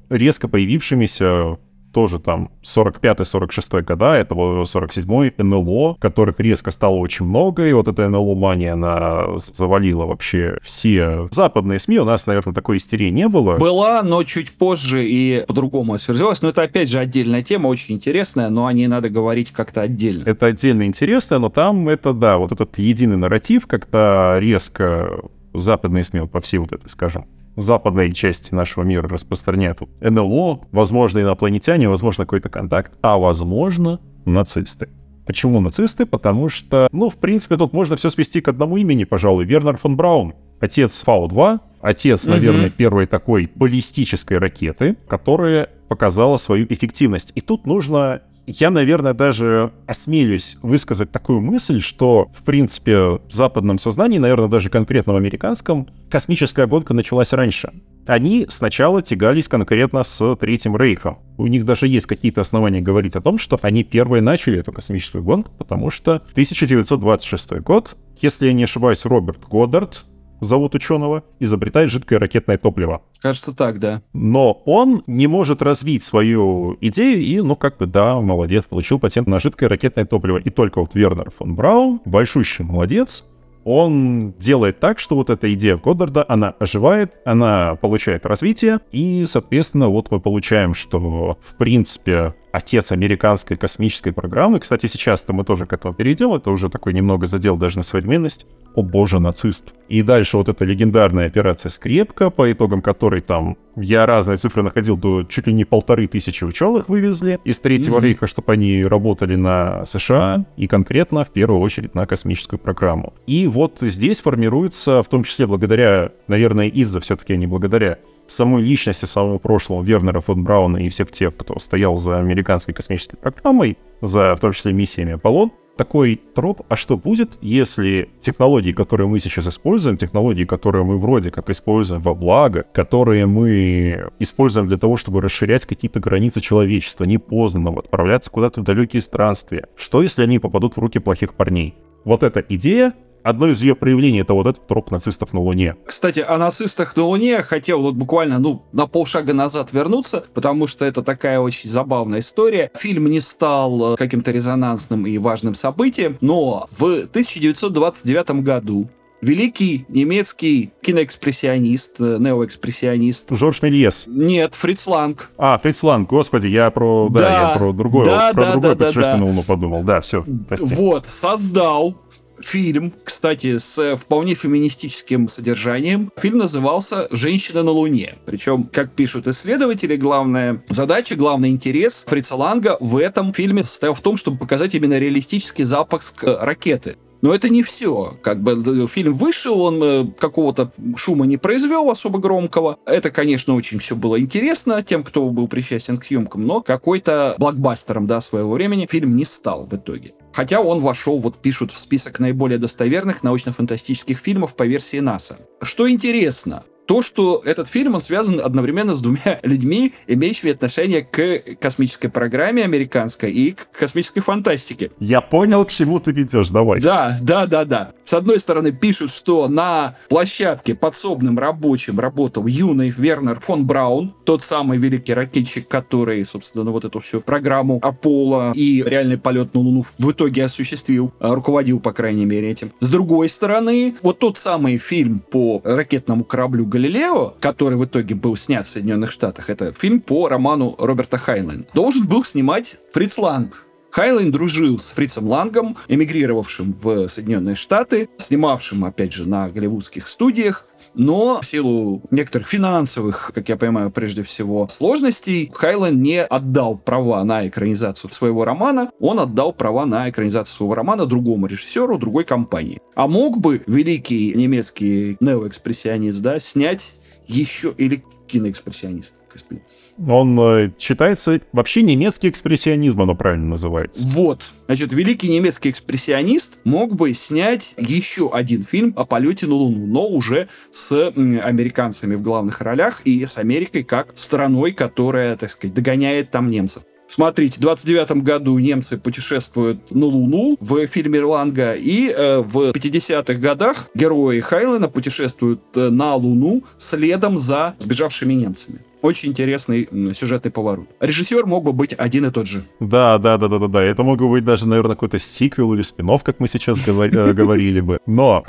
резко появившимися тоже там сорок пятый сорок шестой года, это сорок седьмой эн эл о, которых резко стало очень много, и вот эта эн эл о-мания, она завалила вообще все западные СМИ, у нас, наверное, такой истерии не было. Была, но чуть позже и по-другому все развивалось, но это, опять же, отдельная тема, очень интересная, но о ней надо говорить как-то отдельно. Это отдельно интересно, но там это, да, вот этот единый нарратив, как-то резко западные СМИ по всей вот этой, скажем, западной части нашего мира распространяют эн эл о, возможно, инопланетяне, возможно, какой-то контакт, а возможно, нацисты. Почему нацисты? Потому что, ну, в принципе, тут можно все свести к одному имени, пожалуй, Вернер фон Браун, отец эф а о два, отец, наверное, угу. первой такой баллистической ракеты, которая показала свою эффективность. И тут нужно... Я, наверное, даже осмелюсь высказать такую мысль, что, в принципе, в западном сознании, наверное, даже конкретно в американском, космическая гонка началась раньше. Они сначала тягались конкретно с Третьим Рейхом. У них даже есть какие-то основания говорить о том, что они первые начали эту космическую гонку, потому что тысяча девятьсот двадцать шестой год, если я не ошибаюсь, Роберт Годдард, зовут ученого, изобретает жидкое ракетное топливо. Кажется, так, да. Но он не может развить свою идею, и, ну, как бы, да, молодец, получил патент на жидкое ракетное топливо. И только вот Вернер фон Браун, большущий молодец, он делает так, что вот эта идея Годдарда, она оживает, она получает развитие, и, соответственно, вот мы получаем, что, в принципе, отец американской космической программы, кстати, сейчас-то мы тоже к этому перейдем, это уже такой немного задел даже на современность, о боже, нацист. И дальше вот эта легендарная операция «Скрепка», по итогам которой там, я разные цифры находил, до чуть ли не полторы тысячи ученых вывезли из Третьего mm-hmm. Рейха, чтобы они работали на США и конкретно, в первую очередь, на космическую программу. И вот здесь формируется, в том числе благодаря, наверное, из-за все-таки, а не благодаря, самой личности, самого прошлого Вернера фон Брауна и всех тех, кто стоял за американской космической программой, за, в том числе, миссиями Аполлон, такой троп, а что будет, если технологии, которые мы сейчас используем, технологии, которые мы вроде как используем во благо, которые мы используем для того, чтобы расширять какие-то границы человечества, непознанного, отправляться куда-то в далекие странствия, что если они попадут в руки плохих парней? Вот эта идея, одно из ее проявлений — это вот этот троп нацистов на Луне. Кстати, о нацистах на Луне хотел вот буквально, ну, на полшага назад вернуться, потому что это такая очень забавная история. Фильм не стал каким-то резонансным и важным событием, но в тысяча девятьсот двадцать девятом году великий немецкий киноэкспрессионист, неоэкспрессионист... Жорж Мельес. Нет, Фриц Ланг. А, Фриц Ланг, господи, я про... Да, да я про другое, да, про да, другое да, путешествие да, да. на Луну подумал. Да, все, прости. Вот, создал... фильм, кстати, с вполне феминистическим содержанием. Фильм назывался «Женщина на Луне». Причем, как пишут исследователи, главная задача, главный интерес Фрица Ланга в этом фильме состоял в том, чтобы показать именно реалистический запуск ракеты. Но это не все. Как бы фильм вышел, он какого-то шума не произвел особо громкого. Это, конечно, очень все было интересно тем, кто был причастен к съемкам, но какой-то блокбастером, да, своего времени фильм не стал в итоге. Хотя он вошел, вот пишут, в список наиболее достоверных научно-фантастических фильмов по версии НАСА. Что интересно, то, что этот фильм, он связан одновременно с двумя людьми, имеющими отношение к космической программе американской и к космической фантастике. Я понял, к чему ты ведешь, давай. Да, да, да, да. С одной стороны, пишут, что на площадке подсобным рабочим работал юный Вернер фон Браун, тот самый великий ракетчик, который, собственно, вот эту всю программу Аполло и реальный полет на Луну в итоге осуществил, руководил, по крайней мере, этим. С другой стороны, вот тот самый фильм по ракетному кораблю «Галилео», который в итоге был снят в Соединенных Штатах, это фильм по роману Роберта Хайнлайна, должен был снимать Фриц Ланг. Хайнлайн дружил с Фрицем Лангом, эмигрировавшим в Соединенные Штаты, снимавшим, опять же, на голливудских студиях, но в силу некоторых финансовых, как я понимаю, прежде всего, сложностей, Хайнлайн не отдал права на экранизацию своего романа, он отдал права на экранизацию своего романа другому режиссеру, другой компании. А мог бы великий немецкий неоэкспрессионист, да, снять еще... или киноэкспрессионист, господи. Он э, считается... Вообще немецкий экспрессионизм, оно правильно называется. Вот. Значит, великий немецкий экспрессионист мог бы снять еще один фильм о полете на Луну, но уже с м, американцами в главных ролях и с Америкой как страной, которая, так сказать, догоняет там немцев. Смотрите, в двадцать девятом году немцы путешествуют на Луну в фильме Ланга, и э, в пятидесятых годах герои Хайнлайна путешествуют на Луну следом за сбежавшими немцами. Очень интересный сюжетный поворот. Режиссер мог бы быть один и тот же. Да, да, да, да, да, да. Это мог бы быть даже, наверное, какой-то сиквел или спин-офф, как мы сейчас говорили бы. Но...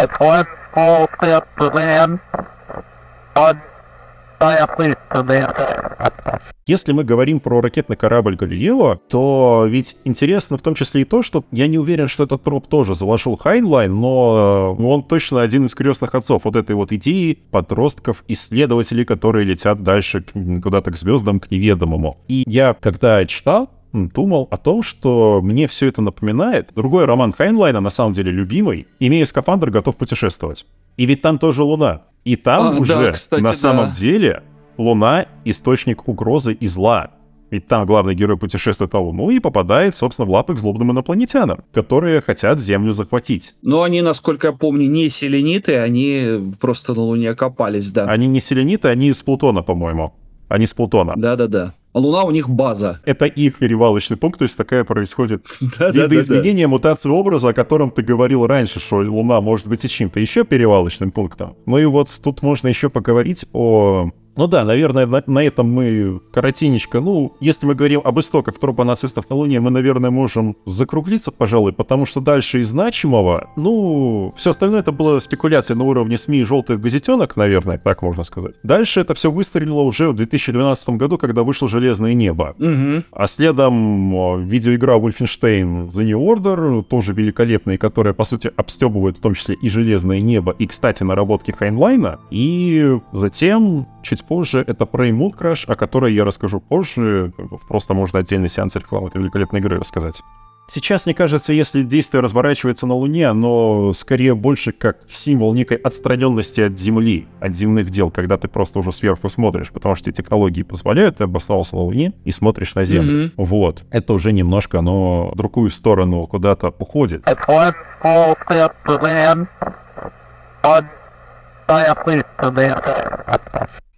Если мы говорим про ракетный корабль «Галилео», то ведь интересно в том числе и то, что я не уверен, что этот троп тоже заложил Хайнлайн, но он точно один из крестных отцов вот этой вот идеи подростков, исследователей, которые летят дальше куда-то к звездам, к неведомому. И я, когда читал, думал о том, что мне все это напоминает другой роман Хайнлайна, на самом деле любимый, «Имея скафандр, готов путешествовать». И ведь там тоже Луна. И там а, уже, да, кстати, на да. самом деле, Луна — источник угрозы и зла. Ведь там главный герой путешествует на Луну и попадает, собственно, в лапы к злобным инопланетянам, которые хотят Землю захватить. Но они, насколько я помню, не селениты, они просто на Луне окопались, да. Они не селениты, они из Плутона, по-моему. Они с Плутона. Да-да-да. А Луна у них база. Это их перевалочный пункт, то есть такая происходит видоизменение, мутация образа, о котором ты говорил раньше, что Луна может быть и чем-то еще перевалочным пунктом. Ну и вот тут можно еще поговорить о... Ну да, наверное, на, на этом мы коротенечко, ну, если мы говорим об истоках тропа нацистов на Луне, мы, наверное, можем закруглиться, пожалуй, потому что дальше и значимого, ну, все остальное это было спекуляция на уровне СМИ и желтых газетенок, наверное, так можно сказать. Дальше это все выстрелило уже в две тысячи двенадцатом году, когда вышло «Железное небо». Угу. А следом видеоигра «Wolfenstein The New Order», тоже великолепная, которая, по сути, обстебывает в том числе и «Железное небо», и, кстати, наработки Хайнлайна, и затем... Чуть позже это про Moon Cage, о которой я расскажу позже. Просто можно отдельный сеанс рекламы этой великолепной игры рассказать. Сейчас, мне кажется, если действие разворачивается на Луне, оно скорее больше как символ некой отстраненности от Земли, от земных дел, когда ты просто уже сверху смотришь, потому что технологии позволяют, ты обосновался на Луне и смотришь на Землю. Mm-hmm. Вот. Это уже немножко оно в другую сторону куда-то уходит.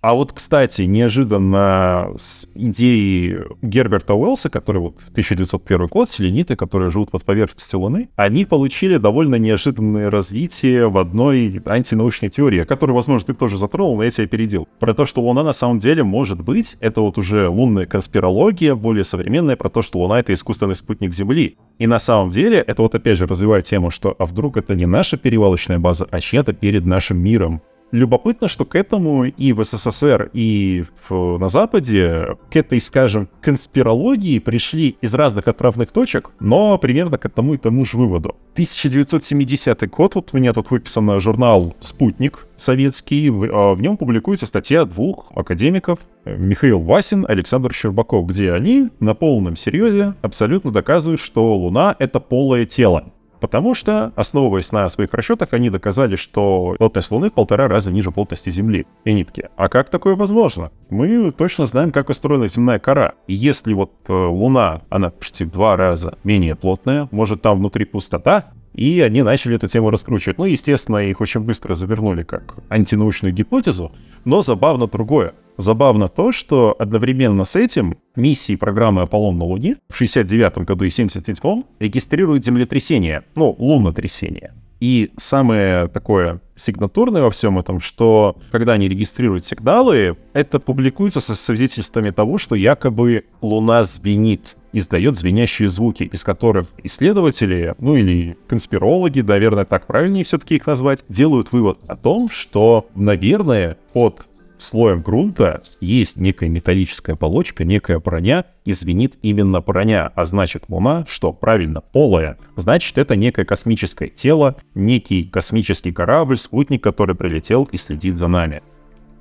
А вот, кстати, неожиданно с идеей Герберта Уэллса, который вот тысяча девятьсот первый год, селениты, которые живут под поверхностью Луны, они получили довольно неожиданное развитие в одной антинаучной теории, которую, возможно, ты тоже затронул, но я тебя опередил. Про то, что Луна на самом деле может быть, это вот уже лунная конспирология, более современная, про то, что Луна — это искусственный спутник Земли. И на самом деле, это вот опять же развивает тему, что а вдруг это не наша перевалочная база, а чья-то перед нашим миром. Любопытно, что к этому и в СССР, и в, на Западе, к этой, скажем, конспирологии пришли из разных отправных точек, но примерно к одному и тому же выводу. тысяча девятьсот семидесятый год, вот у меня тут выписан журнал «Спутник» советский, в, в нем публикуется статья двух академиков, Михаил Васин, Александр Щербаков, где они на полном серьезе абсолютно доказывают, что Луна — это полое тело. Потому что, основываясь на своих расчетах, они доказали, что плотность Луны в полтора раза ниже плотности Земли. И нитки. А как такое возможно? Мы точно знаем, как устроена земная кора. И если вот Луна, она почти в два раза менее плотная, может, там внутри пустота? И они начали эту тему раскручивать. Ну, естественно, их очень быстро завернули как антинаучную гипотезу. Но забавно другое. Забавно то, что одновременно с этим миссии программы «Аполлон» на Луне в шестьдесят девятом году и семьдесят седьмом регистрируют землетрясение, ну, лунотрясение. И самое такое сигнатурное во всем этом, что когда они регистрируют сигналы, это публикуется со свидетельствами того, что якобы Луна звенит, издает звенящие звуки, из которых исследователи, ну или конспирологи, наверное, так правильнее все-таки их назвать, делают вывод о том, что, наверное, под слоем грунта есть некая металлическая оболочка, некая броня, и звенит именно броня, а значит Луна, что правильно, полая, значит это некое космическое тело, некий космический корабль, спутник, который прилетел и следит за нами.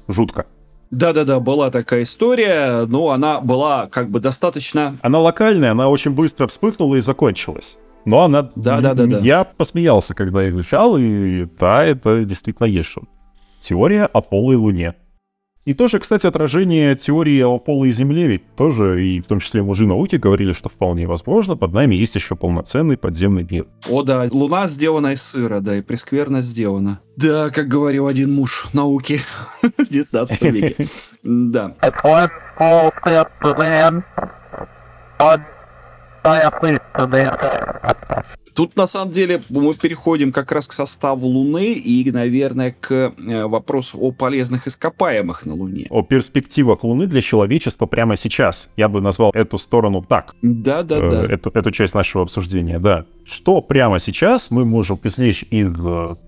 Жутко. Да-да-да, была такая история, но она была как бы достаточно... Она локальная, она очень быстро вспыхнула и закончилась. Но она... Да-да-да. Я посмеялся, когда изучал, и да, это действительно есть. Теория о полой Луне. И тоже, кстати, отражение теории о полой Земле, ведь тоже, и в том числе мужи науки, говорили, что вполне возможно, под нами есть еще полноценный подземный мир. О да, Луна сделана из сыра, да, и прескверно сделана. Да, как говорил один муж науки в девятнадцатом веке. Да. Тут, на самом деле, мы переходим как раз к составу Луны и, наверное, к вопросу о полезных ископаемых на Луне. О перспективах Луны для человечества прямо сейчас. Я бы назвал эту сторону так. Да-да-да. Эту, эту часть нашего обсуждения, да. Что прямо сейчас мы можем извлечь из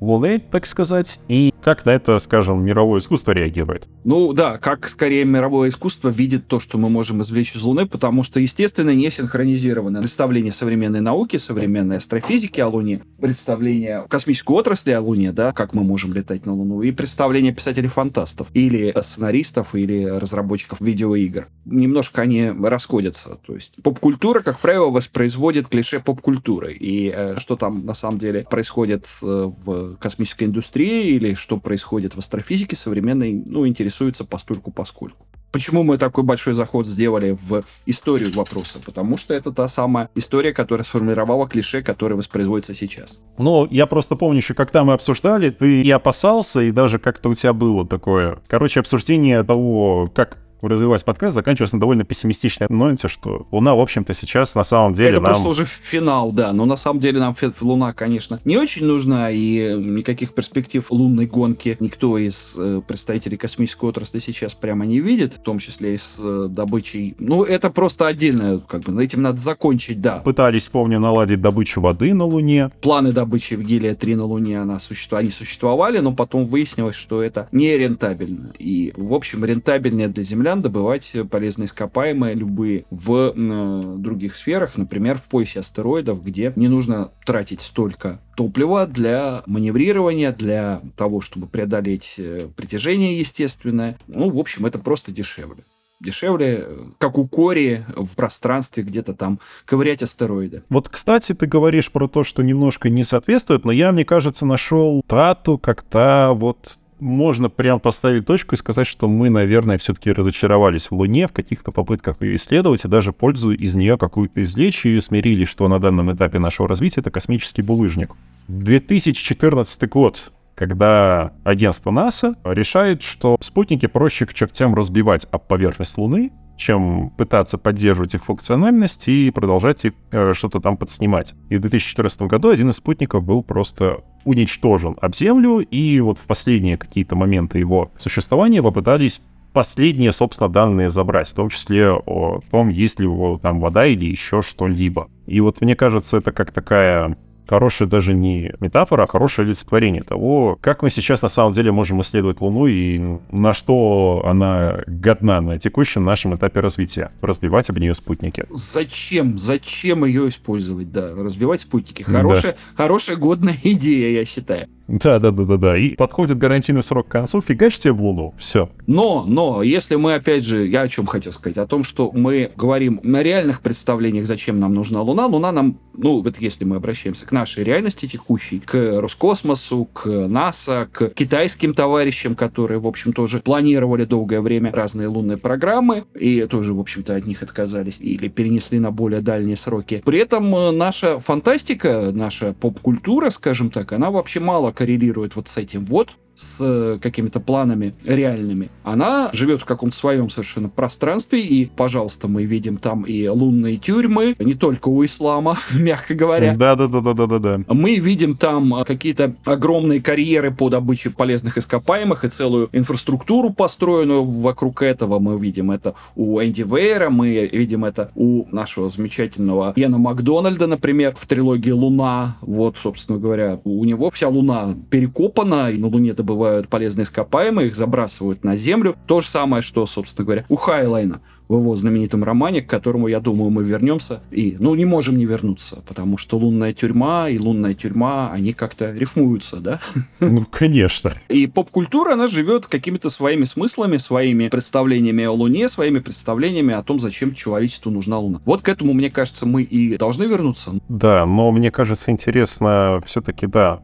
Луны, так сказать, и как на это, скажем, мировое искусство реагирует? Ну да, как скорее мировое искусство видит то, что мы можем извлечь из Луны, потому что, естественно, не синхронизировано представление современной науки, современной астрономии, физики о Луне, представление космической отрасли о Луне, да, как мы можем летать на Луну, и представление писателей-фантастов, или сценаристов, или разработчиков видеоигр. Немножко они расходятся. То есть поп-культура, как правило, воспроизводит клише поп-культуры. И э, что там на самом деле происходит э, в космической индустрии, или что происходит в астрофизике современной, ну, интересуется постольку-поскольку. Почему мы такой большой заход сделали в историю вопроса? Потому что это та самая история, которая сформировала клише, которое воспроизводится сейчас. Ну, я просто помню еще, когда мы обсуждали, ты и опасался, и даже как-то у тебя было такое... Короче, обсуждение того, как развивать подкаст, заканчивалось на довольно пессимистичной ноте, что Луна, в общем-то, сейчас на самом деле это нам... Это просто уже финал, да, но на самом деле нам фи- Луна, конечно, не очень нужна, и никаких перспектив лунной гонки никто из э, представителей космической отрасли сейчас прямо не видит, в том числе и с э, добычей... Ну, это просто отдельно, как бы, этим надо закончить, да. Пытались, помню, наладить добычу воды на Луне. Планы добычи гелия-три на Луне, она существ... они существовали, но потом выяснилось, что это не рентабельно, и, в общем, рентабельнее для Земли добывать полезные ископаемые любые в э, других сферах, например, в поясе астероидов, где не нужно тратить столько топлива для маневрирования, для того, чтобы преодолеть притяжение естественное. Ну, в общем, это просто дешевле. дешевле, как у Кори в пространстве где-то там ковырять астероиды. Вот, кстати, ты говоришь про то, что немножко не соответствует, но я, мне кажется, нашел дату, когда вот можно прям поставить точку и сказать, что мы, наверное, все-таки разочаровались в Луне в каких-то попытках ее исследовать и даже пользу из нее какую-то извлечь и смирились, что на данном этапе нашего развития это космический булыжник. две тысячи четырнадцатый год, когда агентство НАСА решает, что спутники проще к чертям разбивать об поверхность Луны, чем пытаться поддерживать их функциональность и продолжать их э, что-то там подснимать. И в две тысячи четырнадцатом году один из спутников был просто уничтожен об Землю, и вот в последние какие-то моменты его существования попытались последние, собственно, данные забрать, в том числе о том, есть ли его там вода или еще что-либо. И вот мне кажется, это как такая... хорошая даже не метафора, а хорошее олицетворение того, как мы сейчас на самом деле можем исследовать Луну и на что она годна на текущем нашем этапе развития. Разбивать об нее спутники. Зачем? Зачем ее использовать? Да, разбивать спутники. Хорошая, да. Хорошая годная идея, я считаю. Да-да-да-да-да. И подходит гарантийный срок к концу, фигачь тебе в Луну, все. Но, но, если мы, опять же, я о чем хотел сказать, о том, что мы говорим на реальных представлениях, зачем нам нужна Луна. Луна нам, ну, вот если мы обращаемся к нашей реальности текущей, к Роскосмосу, к НАСА, к китайским товарищам, которые, в общем, тоже планировали долгое время разные лунные программы, и тоже, в общем-то, от них отказались или перенесли на более дальние сроки. При этом наша фантастика, наша поп-культура, скажем так, она вообще мало коррелирует вот с этим вот, с какими-то планами реальными. Она живет в каком-то своем совершенно пространстве, и, пожалуйста, мы видим там и лунные тюрьмы, не только у ислама, мягко говоря. Да-да-да-да-да-да. Мы видим там какие-то огромные карьеры по добыче полезных ископаемых и целую инфраструктуру, построенную вокруг этого. Мы видим это у Энди Вейера, мы видим это у нашего замечательного Йена Макдональда, например, в трилогии «Луна». Вот, собственно говоря, у него вся Луна перекопана, и на Луне это бывают полезные ископаемые, их забрасывают на Землю. То же самое, что, собственно говоря, у Хайнлайна в его знаменитом романе, к которому, я думаю, мы вернемся. И, ну, не можем не вернуться, потому что лунная тюрьма и лунная тюрьма, они как-то рифмуются, да? Ну, конечно. И поп-культура, она живет какими-то своими смыслами, своими представлениями о Луне, своими представлениями о том, зачем человечеству нужна Луна. Вот к этому, мне кажется, мы и должны вернуться. Да, но мне кажется, интересно все-таки, да,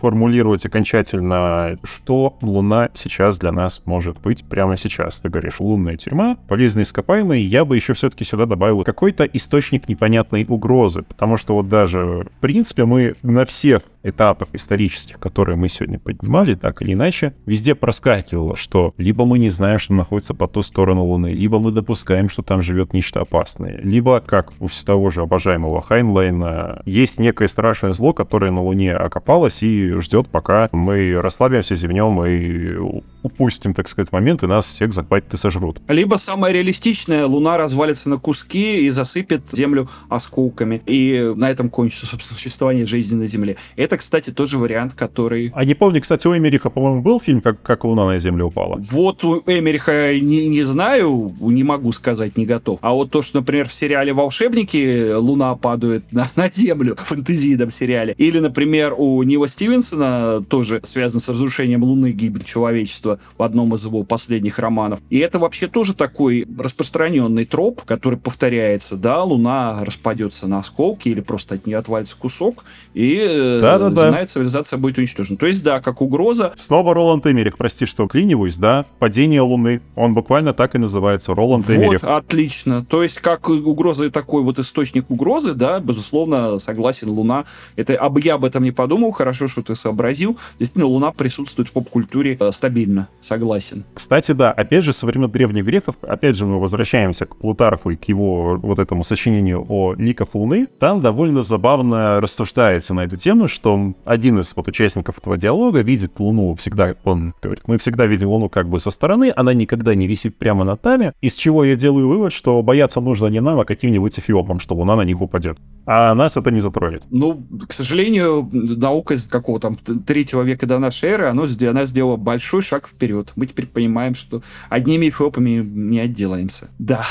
формулировать окончательно, что Луна сейчас для нас может быть прямо сейчас. Ты говоришь, лунная тюрьма, полезные ископаемые, я бы еще все-таки сюда добавил какой-то источник непонятной угрозы, потому что вот даже, в принципе, мы на всех этапах исторических, которые мы сегодня поднимали, так или иначе, везде проскакивало, что либо мы не знаем, что находится по ту сторону Луны, либо мы допускаем, что там живет нечто опасное, либо, как у все того же обожаемого Хайнлайна, есть некое страшное зло, которое на Луне окопалось и ждет, пока мы расслабимся, зевнем и упустим, так сказать, момент, и нас всех захватят и сожрут. Либо самое реалистичное, Луна развалится на куски и засыпет Землю осколками, и на этом кончится, собственно, существование жизни на Земле. Это, кстати, тоже вариант, который... А не помню, кстати, у Эмериха, по-моему, был фильм, как, как Луна на Землю упала? Вот у Эмериха не, не знаю, не могу сказать, не готов. А вот то, что, например, в сериале «Волшебники» Луна падает на, на Землю, в фэнтезийном сериале. Или, например, у Нила Стивенсона, тоже связано с разрушением Луны, гибель человечества в одном из его последних романов. И это вообще тоже такой распространенный троп, который повторяется, да, Луна распадется на осколки или просто от нее отвалится кусок, и... Да? Да, земная да. цивилизация будет уничтожена. То есть, да, как угроза. Снова Роланд Эммерих, прости, что клиниваюсь, да, падение Луны. Он буквально так и называется, Роланд Эммерих. Вот, отлично. То есть, как угроза и такой вот источник угрозы, да, безусловно, согласен, Луна. Это, а бы я об этом не подумал, хорошо, что ты сообразил. Действительно, Луна присутствует в поп-культуре э, стабильно, согласен. Кстати, да, опять же, со времен древних греков, опять же, мы возвращаемся к Плутарху и к его вот этому сочинению о ликах Луны. Там довольно забавно рассуждается на эту тему, что один из вот участников этого диалога видит Луну всегда, он говорит, мы всегда видим Луну как бы со стороны, она никогда не висит прямо над нами, из чего я делаю вывод, что бояться нужно не нам, а каким-нибудь эфиопам, что Луна на них упадет. А нас это не затронет. Ну, к сожалению, наука из какого там третьего века до нашей эры, она, она сделала большой шаг вперед. Мы теперь понимаем, что одними эфиопами не отделаемся. Да.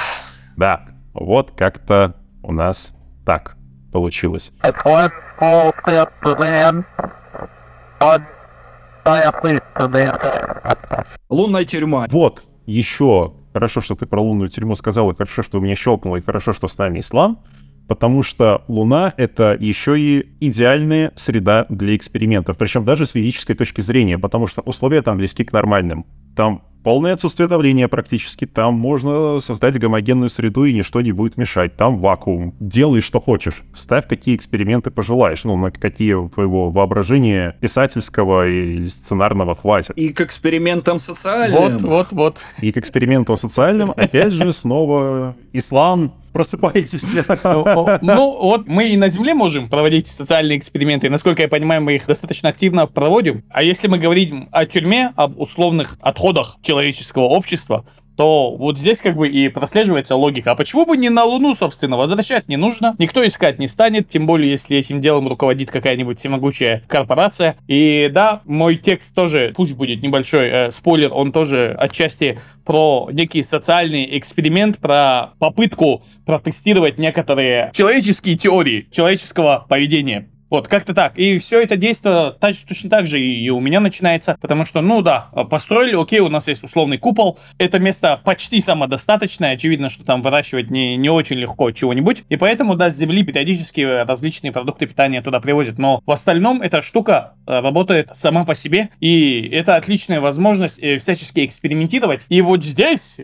Да, вот как-то у нас так получилось. Лунная тюрьма. Вот еще Хорошо, что ты про лунную тюрьму сказал, и хорошо, что у меня щелкнуло, и хорошо, что с нами Ислам, потому что Луна — это еще и идеальная среда для экспериментов, причем даже с физической точки зрения, потому что условия там близки к нормальным. Там полное отсутствие давления практически, там можно создать гомогенную среду, и ничто не будет мешать, там вакуум. Делай, что хочешь, ставь, какие эксперименты пожелаешь, ну, на какие твоего воображения писательского или сценарного хватит. И к экспериментам социальным. Вот, вот, вот. И к экспериментам социальным, опять же, снова Ислам... Просыпайтесь. Ну, вот мы и на Земле можем проводить социальные эксперименты. Насколько я понимаю, мы их достаточно активно проводим. А если мы говорим о тюрьме, об условных отходах человеческого общества, то вот здесь как бы и прослеживается логика. А почему бы не на Луну, собственно? Возвращать не нужно. Никто искать не станет, тем более, если этим делом руководит какая-нибудь всемогущая корпорация. И да, мой текст тоже, пусть будет небольшой э, спойлер, он тоже отчасти про некий социальный эксперимент, про попытку протестировать некоторые человеческие теории человеческого поведения. Вот, как-то так. И все это действие точно так же и у меня начинается, потому что, ну да, построили, окей, у нас есть условный купол, это место почти самодостаточное, очевидно, что там выращивать не, не очень легко чего-нибудь, и поэтому, да, с Земли периодически различные продукты питания туда привозят, но в остальном эта штука работает сама по себе, и это отличная возможность всячески экспериментировать. И вот здесь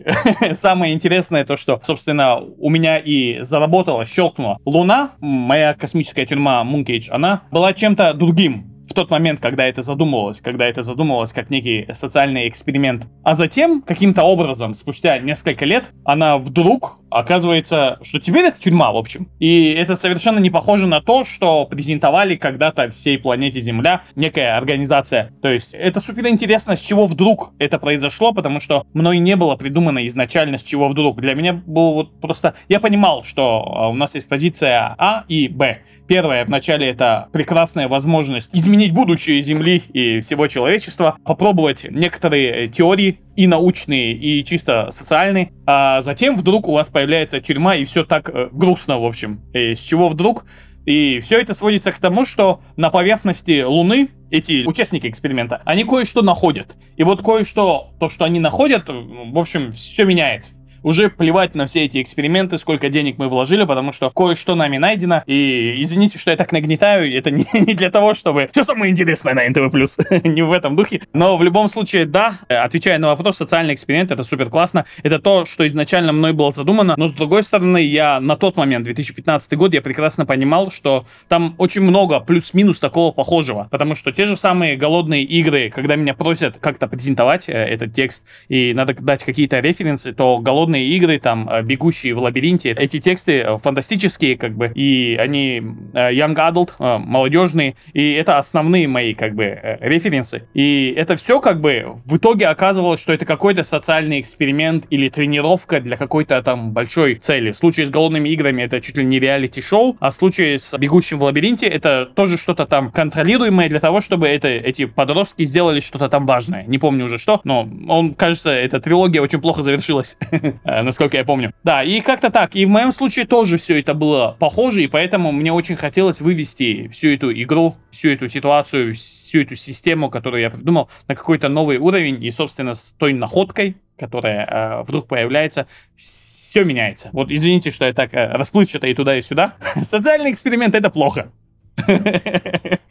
самое интересное то, что, собственно, у меня и заработала, щелкнула Луна, моя космическая тюрьма Moon Cage, она была чем-то другим в тот момент, когда это задумывалось, когда это задумывалось как некий социальный эксперимент. А затем, каким-то образом, спустя несколько лет, она вдруг оказывается, что теперь это тюрьма, в общем. И это совершенно не похоже на то, что презентовали когда-то всей планете Земля некая организация. То есть это суперинтересно, с чего вдруг это произошло, потому что мной не было придумано изначально, с чего вдруг. Для меня было вот просто... Я понимал, что у нас есть позиция А и Б. Первое, вначале это прекрасная возможность изменить будущее Земли и всего человечества, попробовать некоторые теории, и научные, и чисто социальные. А затем вдруг у вас появляется тюрьма, и все так э, грустно, в общем. И с чего вдруг? И все это сводится к тому, что на поверхности Луны эти участники эксперимента, они кое-что находят. И вот кое-что, то, что они находят, в общем, все меняет. Уже плевать на все эти эксперименты, сколько денег мы вложили, потому что кое-что нами найдено. И извините, что я так нагнетаю, это не, не для того, чтобы... Все самое интересное на эн тэ вэ плюс, не в этом духе. Но в любом случае, да, отвечая на вопрос, социальный эксперимент, это супер классно. Это то, что изначально мной было задумано. Но с другой стороны, я на тот момент, две тысячи пятнадцатый год, я прекрасно понимал, что там очень много плюс-минус такого похожего. Потому что те же самые голодные игры, когда меня просят как-то презентовать этот текст, и надо дать какие-то референсы, то голодные игры, там, «Бегущие в лабиринте». Эти тексты фантастические, как бы, и они young adult, молодежные, и это основные мои, как бы, референсы. И это все, как бы, в итоге оказывалось, что это какой-то социальный эксперимент или тренировка для какой-то, там, большой цели. В случае с «Голодными играми» это чуть ли не реалити-шоу, а в случае с «Бегущим в лабиринте» это тоже что-то, там, контролируемое для того, чтобы это, эти подростки сделали что-то, там, важное. Не помню уже что, но он, кажется, эта трилогия очень плохо завершилась. Насколько я помню. Да, и как-то так. И в моем случае тоже все это было похоже, и поэтому мне очень хотелось вывести всю эту игру, всю эту ситуацию, всю эту систему, которую я придумал, на какой-то новый уровень. И, собственно, с той находкой, которая э, вдруг появляется, все меняется. Вот извините, что я так э, расплывчато и туда, и сюда. Социальный эксперимент — это плохо.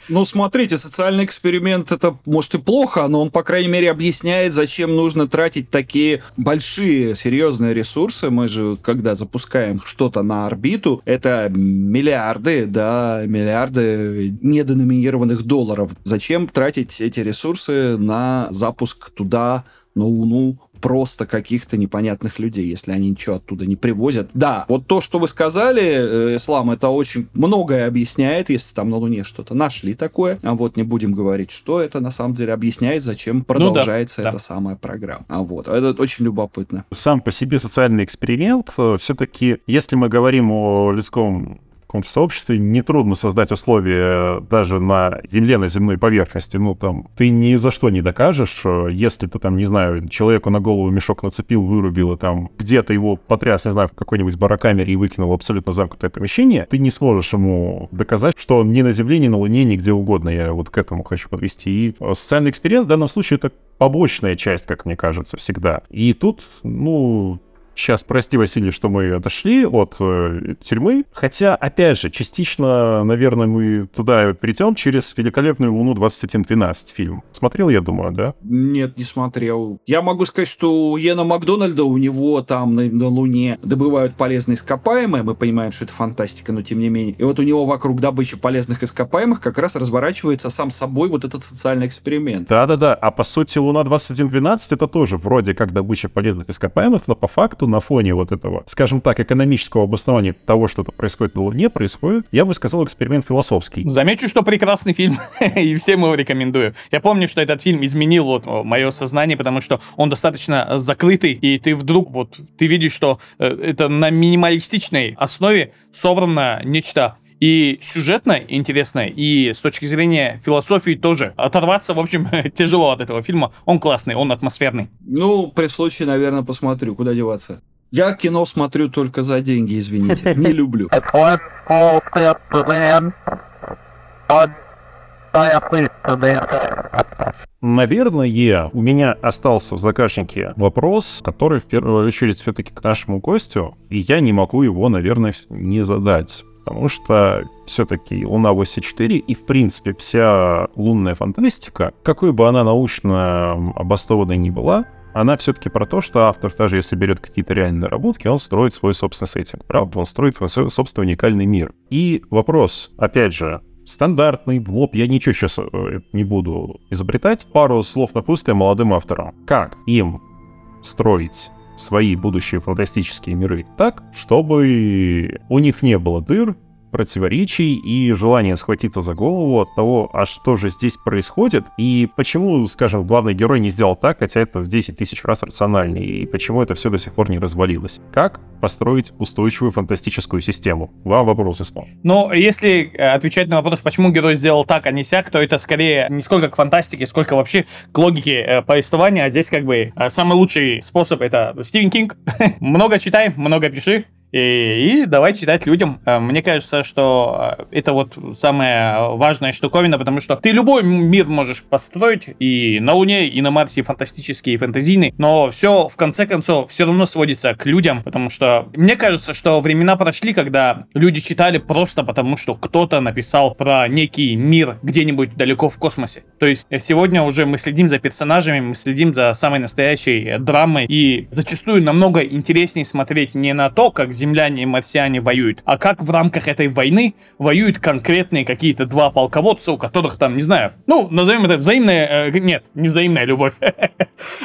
Ну, смотрите, социальный эксперимент — это, может, и плохо, но он, по крайней мере, объясняет, зачем нужно тратить такие большие, серьезные ресурсы. Мы же, когда запускаем что-то на орбиту, это миллиарды, да, миллиарды неденоминированных долларов. Зачем тратить эти ресурсы на запуск туда, на Луну, просто каких-то непонятных людей, если они ничего оттуда не привозят. Да, вот то, что вы сказали, Ислам, это очень многое объясняет, если там на Луне что-то нашли такое. А вот не будем говорить, что это на самом деле объясняет, зачем продолжается ну да, эта да. самая программа. А вот, это очень любопытно. Сам по себе социальный эксперимент, все-таки, если мы говорим о людском каком-то сообществе нетрудно создать условия даже на земле, на земной поверхности. Ну, там, ты ни за что не докажешь, если ты, там, не знаю, человеку на голову мешок нацепил, вырубил, и там где-то его потряс, не знаю, в какой-нибудь барокамере и выкинул абсолютно замкнутое помещение, ты не сможешь ему доказать, что он ни на земле, ни на луне, ни где угодно. Я вот к этому хочу подвести. И социальный эксперимент в данном случае — это побочная часть, как мне кажется, всегда. И тут, ну... Сейчас, прости, Василий, что мы отошли от э, тюрьмы. Хотя, опять же, частично, наверное, мы туда перейдем через великолепную «Луну двадцать один двенадцать» фильм. Смотрел, я думаю, да? Нет, не смотрел. Я могу сказать, что у Йена Макдональда, у него там на, на Луне добывают полезные ископаемые. Мы понимаем, что это фантастика, но тем не менее. И вот у него вокруг добычи полезных ископаемых как раз разворачивается сам собой вот этот социальный эксперимент. Да-да-да. А по сути, «Луна двадцать один двенадцать» это тоже вроде как добыча полезных ископаемых, но по факту на фоне вот этого, скажем так, экономического обоснования того, что происходит на Луне, происходит, я бы сказал, эксперимент философский. Замечу, что прекрасный фильм, и всем его рекомендую. Я помню, что этот фильм изменил вот мое сознание, потому что он достаточно закрытый, и ты вдруг вот, ты видишь, что это на минималистичной основе собрано нечто и сюжетно интересно, и с точки зрения философии тоже. Оторваться, в общем, тяжело от этого фильма. Он классный, он атмосферный. Ну, при случае, наверное, посмотрю, куда деваться. Я кино смотрю только за деньги, извините. Не люблю. Наверное, у меня остался в загашнике вопрос, который в первую очередь все-таки к нашему гостю, и я не могу его, наверное, не задать. Потому что все-таки Луна восемьдесят четыре и, в принципе, вся лунная фантастика, какой бы она научно обоснованной ни была, она все-таки про то, что автор, даже если берет какие-то реальные наработки, он строит свой собственный сеттинг. Правда, он строит свой собственный уникальный мир. И вопрос, опять же, стандартный, в лоб, я ничего сейчас не буду изобретать. Пару слов напутствия молодым авторам. Как им строить свои будущие фантастические миры так, чтобы у них не было дыр, противоречий и желания схватиться за голову от того, а что же здесь происходит, и почему, скажем, главный герой не сделал так, хотя это в десять тысяч раз рациональнее, и почему это все до сих пор не развалилось. Как построить устойчивую фантастическую систему? Вам вопрос, Ислам. Ну, если отвечать на вопрос, почему герой сделал так, а не сяк, то это скорее не сколько к фантастике, сколько вообще к логике э, повествования, а здесь как бы э, самый лучший способ — это Стивен Кинг. Много читай, много пиши. И, и давай читать людям. Мне кажется, что это вот самая важная штуковина, потому что ты любой мир можешь построить и на Луне, и на Марсе, и фантастический, и фэнтезийный, но все, в конце концов, все равно сводится к людям, потому что мне кажется, что времена прошли, когда люди читали просто потому, что кто-то написал про некий мир где-нибудь далеко в космосе. То есть сегодня уже мы следим за персонажами, мы следим за самой настоящей драмой, и зачастую намного интереснее смотреть не на то, как земляне и марсиане воюют, а как в рамках этой войны воюют конкретные какие-то два полководца, у которых там, не знаю, ну, назовем это взаимная... Э, нет, не взаимная любовь.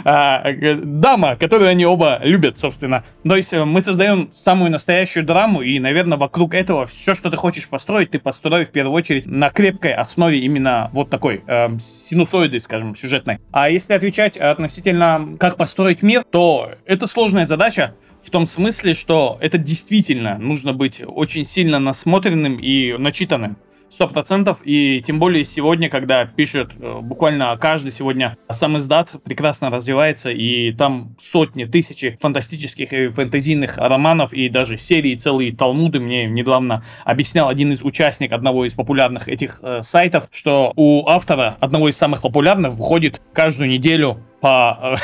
Дама, которую они оба любят, собственно. То есть мы создаем самую настоящую драму, и, наверное, вокруг этого все, что ты хочешь построить, ты построишь в первую очередь на крепкой основе именно вот такой синусоиды, скажем, сюжетной. А если отвечать относительно как построить мир, то это сложная задача, в том смысле, что это действительно нужно быть очень сильно насмотренным и начитанным. Сто процентов, и тем более сегодня, когда пишет буквально каждый сегодня сам издат, прекрасно развивается, и там сотни, тысячи фантастических и фэнтезийных романов, и даже серии, целые талмуды. Мне недавно объяснял один из участников одного из популярных этих э, сайтов, что у автора, одного из самых популярных, выходит каждую неделю по...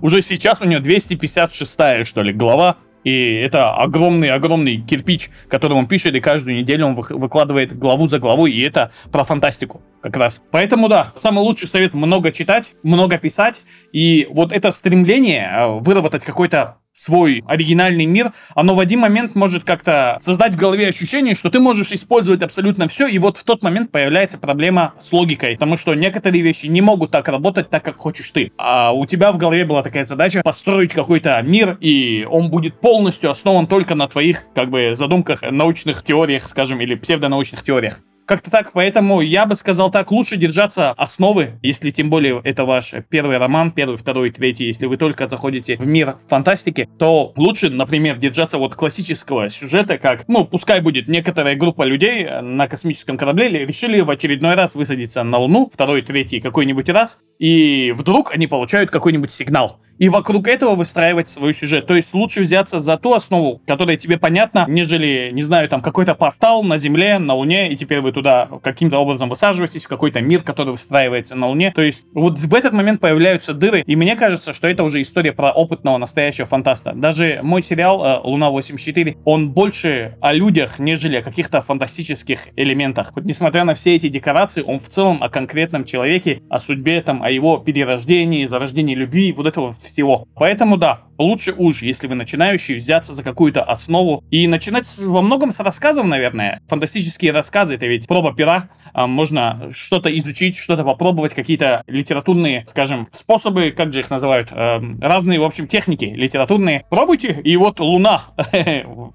Уже сейчас у него двести пятьдесят шестая, что ли, глава. И это огромный-огромный кирпич, который он пишет, и каждую неделю он выкладывает главу за главой, и это про фантастику как раз. Поэтому да, самый лучший совет — много читать, много писать, и вот это стремление выработать какой-то свой оригинальный мир, оно в один момент может как-то создать в голове ощущение, что ты можешь использовать абсолютно все, и вот в тот момент появляется проблема с логикой, потому что некоторые вещи не могут так работать, так как хочешь ты. А у тебя в голове была такая задача построить какой-то мир, и он будет полностью основан только на твоих, как бы, задумках, научных теориях, скажем, или псевдонаучных теориях. Как-то так, поэтому я бы сказал так, лучше держаться основы, если тем более это ваш первый роман, первый, второй, третий, если вы только заходите в мир фантастики, то лучше, например, держаться вот классического сюжета, как, ну, пускай будет некоторая группа людей на космическом корабле решили в очередной раз высадиться на Луну, второй, третий, какой-нибудь раз, и вдруг они получают какой-нибудь сигнал. И вокруг этого выстраивать свой сюжет. То есть лучше взяться за ту основу, которая тебе понятна, нежели, не знаю, там какой-то портал на Земле, на Луне, и теперь вы туда каким-то образом высаживаетесь в какой-то мир, который выстраивается на Луне. То есть вот в этот момент появляются дыры, и мне кажется, что это уже история про опытного настоящего фантаста. Даже мой сериал «Луна восемьдесят четыре», он больше о людях, нежели о каких-то фантастических элементах. Хоть несмотря на все эти декорации, он в целом о конкретном человеке, о судьбе, там, о его перерождении, зарождении любви, вот этого всего. Поэтому да, лучше уж, если вы начинающий, взяться за какую-то основу и начинать во многом с рассказов, наверное. Фантастические рассказы — это ведь проба пера, можно что-то изучить, что-то попробовать, какие-то литературные, скажем, способы, как же их называют, разные, в общем, техники литературные. Пробуйте, и вот «Луна»,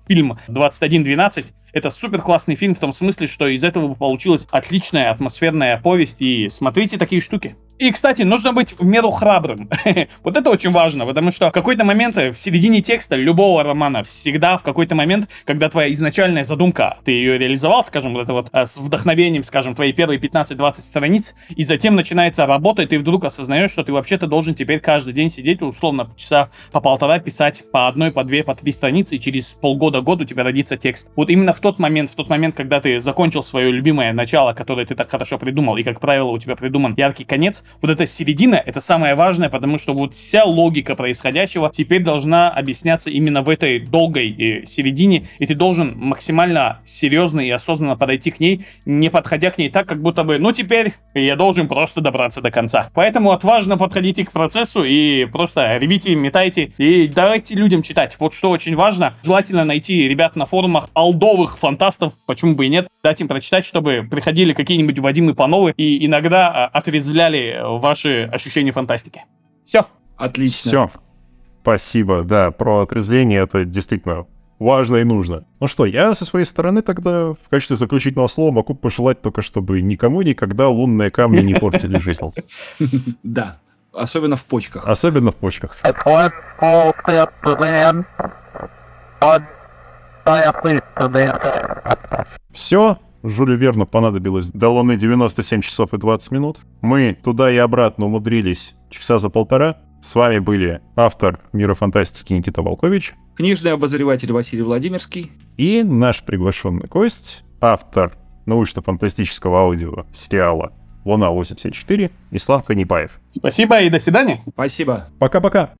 фильм двадцать один двенадцать, это супер классный фильм в том смысле, что из этого бы получилась отличная атмосферная повесть, и смотрите такие штуки. И, кстати, нужно быть в меру храбрым. Вот это очень важно, потому что в какой-то момент в середине текста любого романа всегда в какой-то момент, когда твоя изначальная задумка, ты ее реализовал, скажем, вот это вот с вдохновением, скажем, твои первые пятнадцать-двадцать страниц, и затем начинается работа, и ты вдруг осознаешь, что ты вообще-то должен теперь каждый день сидеть, условно, часа по полтора писать по одной, по две, по три страницы, и через полгода-год у тебя родится текст. Вот именно в тот момент, в тот момент, когда ты закончил свое любимое начало, которое ты так хорошо придумал, и, как правило, у тебя придуман яркий конец, вот эта середина, это самое важное, потому что вот вся логика происходящего теперь должна объясняться именно в этой долгой середине, и ты должен максимально серьезно и осознанно подойти к ней, не подходя к ней так, как будто бы, ну теперь я должен просто добраться до конца. Поэтому отважно подходите к процессу и просто ревите, метайте, и давайте людям читать. Вот что очень важно, желательно найти ребят на форумах олдовых фантастов, почему бы и нет, дать им прочитать, чтобы приходили какие-нибудь Вадимы Пановы и иногда отрезвляли ваши ощущения фантастики. Все. Отлично. Все. Спасибо. Да, про отрезвление это действительно важно и нужно. Ну что, я со своей стороны тогда в качестве заключительного слова могу пожелать только, чтобы никому никогда лунные камни не портили жизнь. Да. Особенно в почках. Особенно в почках. Все. Жюлю Верну понадобилось до Луны девяносто семь часов и двадцать минут. Мы туда и обратно умудрились часа за полтора. С вами были автор «Мира фантастики» Никита Волкович, книжный обозреватель Василий Владимирский и наш приглашенный гость, автор научно-фантастического аудио сериала «Луна восемьдесят четыре» Ислам Канипаев. Спасибо и до свидания. Спасибо. Пока-пока.